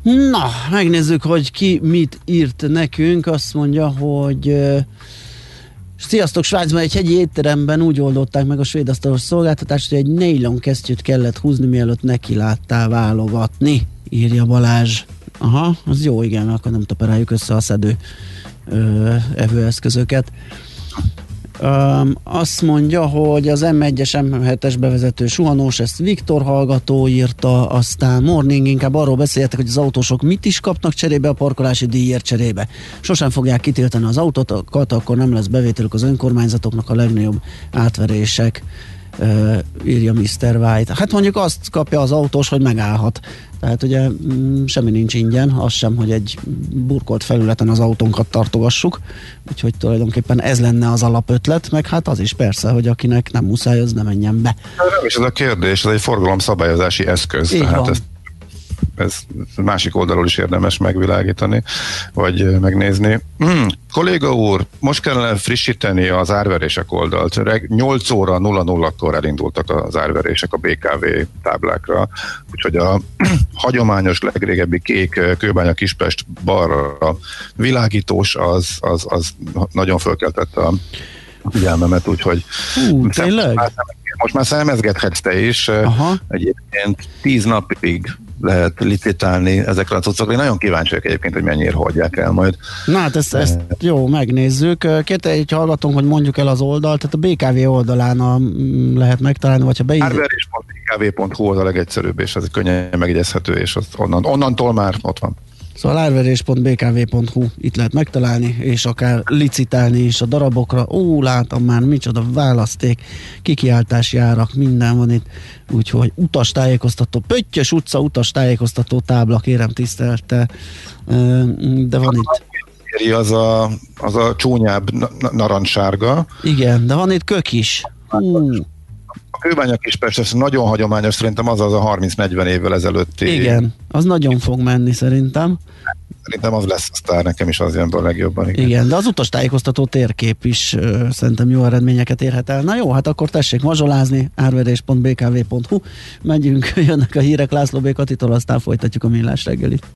Na, megnézzük, hogy ki mit írt nekünk. Azt mondja, hogy sziasztok, Svájcban egy hegyi étteremben úgy oldották meg a svédasztalos szolgáltatást, hogy egy nylon kesztyűt kellett húzni, mielőtt neki láttál válogatni, írja Balázs. Aha, az jó, igen, akkor nem taperáljuk össze a szedő evőeszközöket. Azt mondja, hogy az M1-es, M7-es bevezető suhanós, ezt Viktor hallgató írta, aztán Morning, inkább arról beszéltek, hogy az autósok mit is kapnak cserébe a parkolási díjért cserébe. Sosem fogják kitiltani az autókat, akkor nem lesz bevételük az önkormányzatoknak, a legnagyobb átverések, írja Mr. White. Hát mondjuk azt kapja az autós, hogy megállhat. Tehát ugye semmi nincs ingyen, az sem, hogy egy burkolt felületen az autónkat tartogassuk. Úgyhogy tulajdonképpen ez lenne az alapötlet, meg hát az is persze, hogy akinek nem muszáj, az ne menjen be. Nem is ez a kérdés, ez egy forgalomszabályozási eszköz. Így tehát ez másik oldalról is érdemes megvilágítani, vagy megnézni. Kolléga úr, most kellene frissíteni az árverések oldalt. 8 óra 00-kor elindultak az árverések a BKV táblákra, úgyhogy a hagyományos, legrégebbi kék Kőbánya Kispest balra világítós, az nagyon fölkeltette a figyelmemet, úgyhogy... Tényleg? Most már szemezgethetsz te is. Aha. Egyébként 10 napig lehet licitálni ezekre a cuccokra. Én nagyon kíváncsiak egyébként, hogy mennyire hagyják el majd. Na hát ezt jó, megnézzük. Kérte egy hallgatónk, hogy mondjuk el az oldalt, tehát a BKV oldalán lehet megtalálni, vagy ha beírja. Árverés.bkv.hu az a legegyszerűbb, és ez könnyen megjegyezhető, és onnantól már ott van. Szóval árverés.bkv.hu, itt lehet megtalálni, és akár licitálni is a darabokra. Ó, látom már, micsoda választék, kikiáltási árak, minden van itt. Úgyhogy utastájékoztató, Pöttyös utca utastájékoztató tábla, kérem tisztelte, de van itt. Az a csúnyább narancssárga. Igen, de van itt kök is. A Kőbánya Kispest nagyon hagyományos, szerintem az a 30-40 évvel ezelőtti. Igen, az nagyon fog menni szerintem. Szerintem az lesz a sztár, nekem is az jön be a legjobban. Igen, de az utastájékoztató térkép is szerintem jó eredményeket érhet el. Na jó, hát akkor tessék mazsolázni, árverés.bkv.hu. Megyünk, jönnek a hírek László B. Katitól, aztán folytatjuk a Millás reggelit.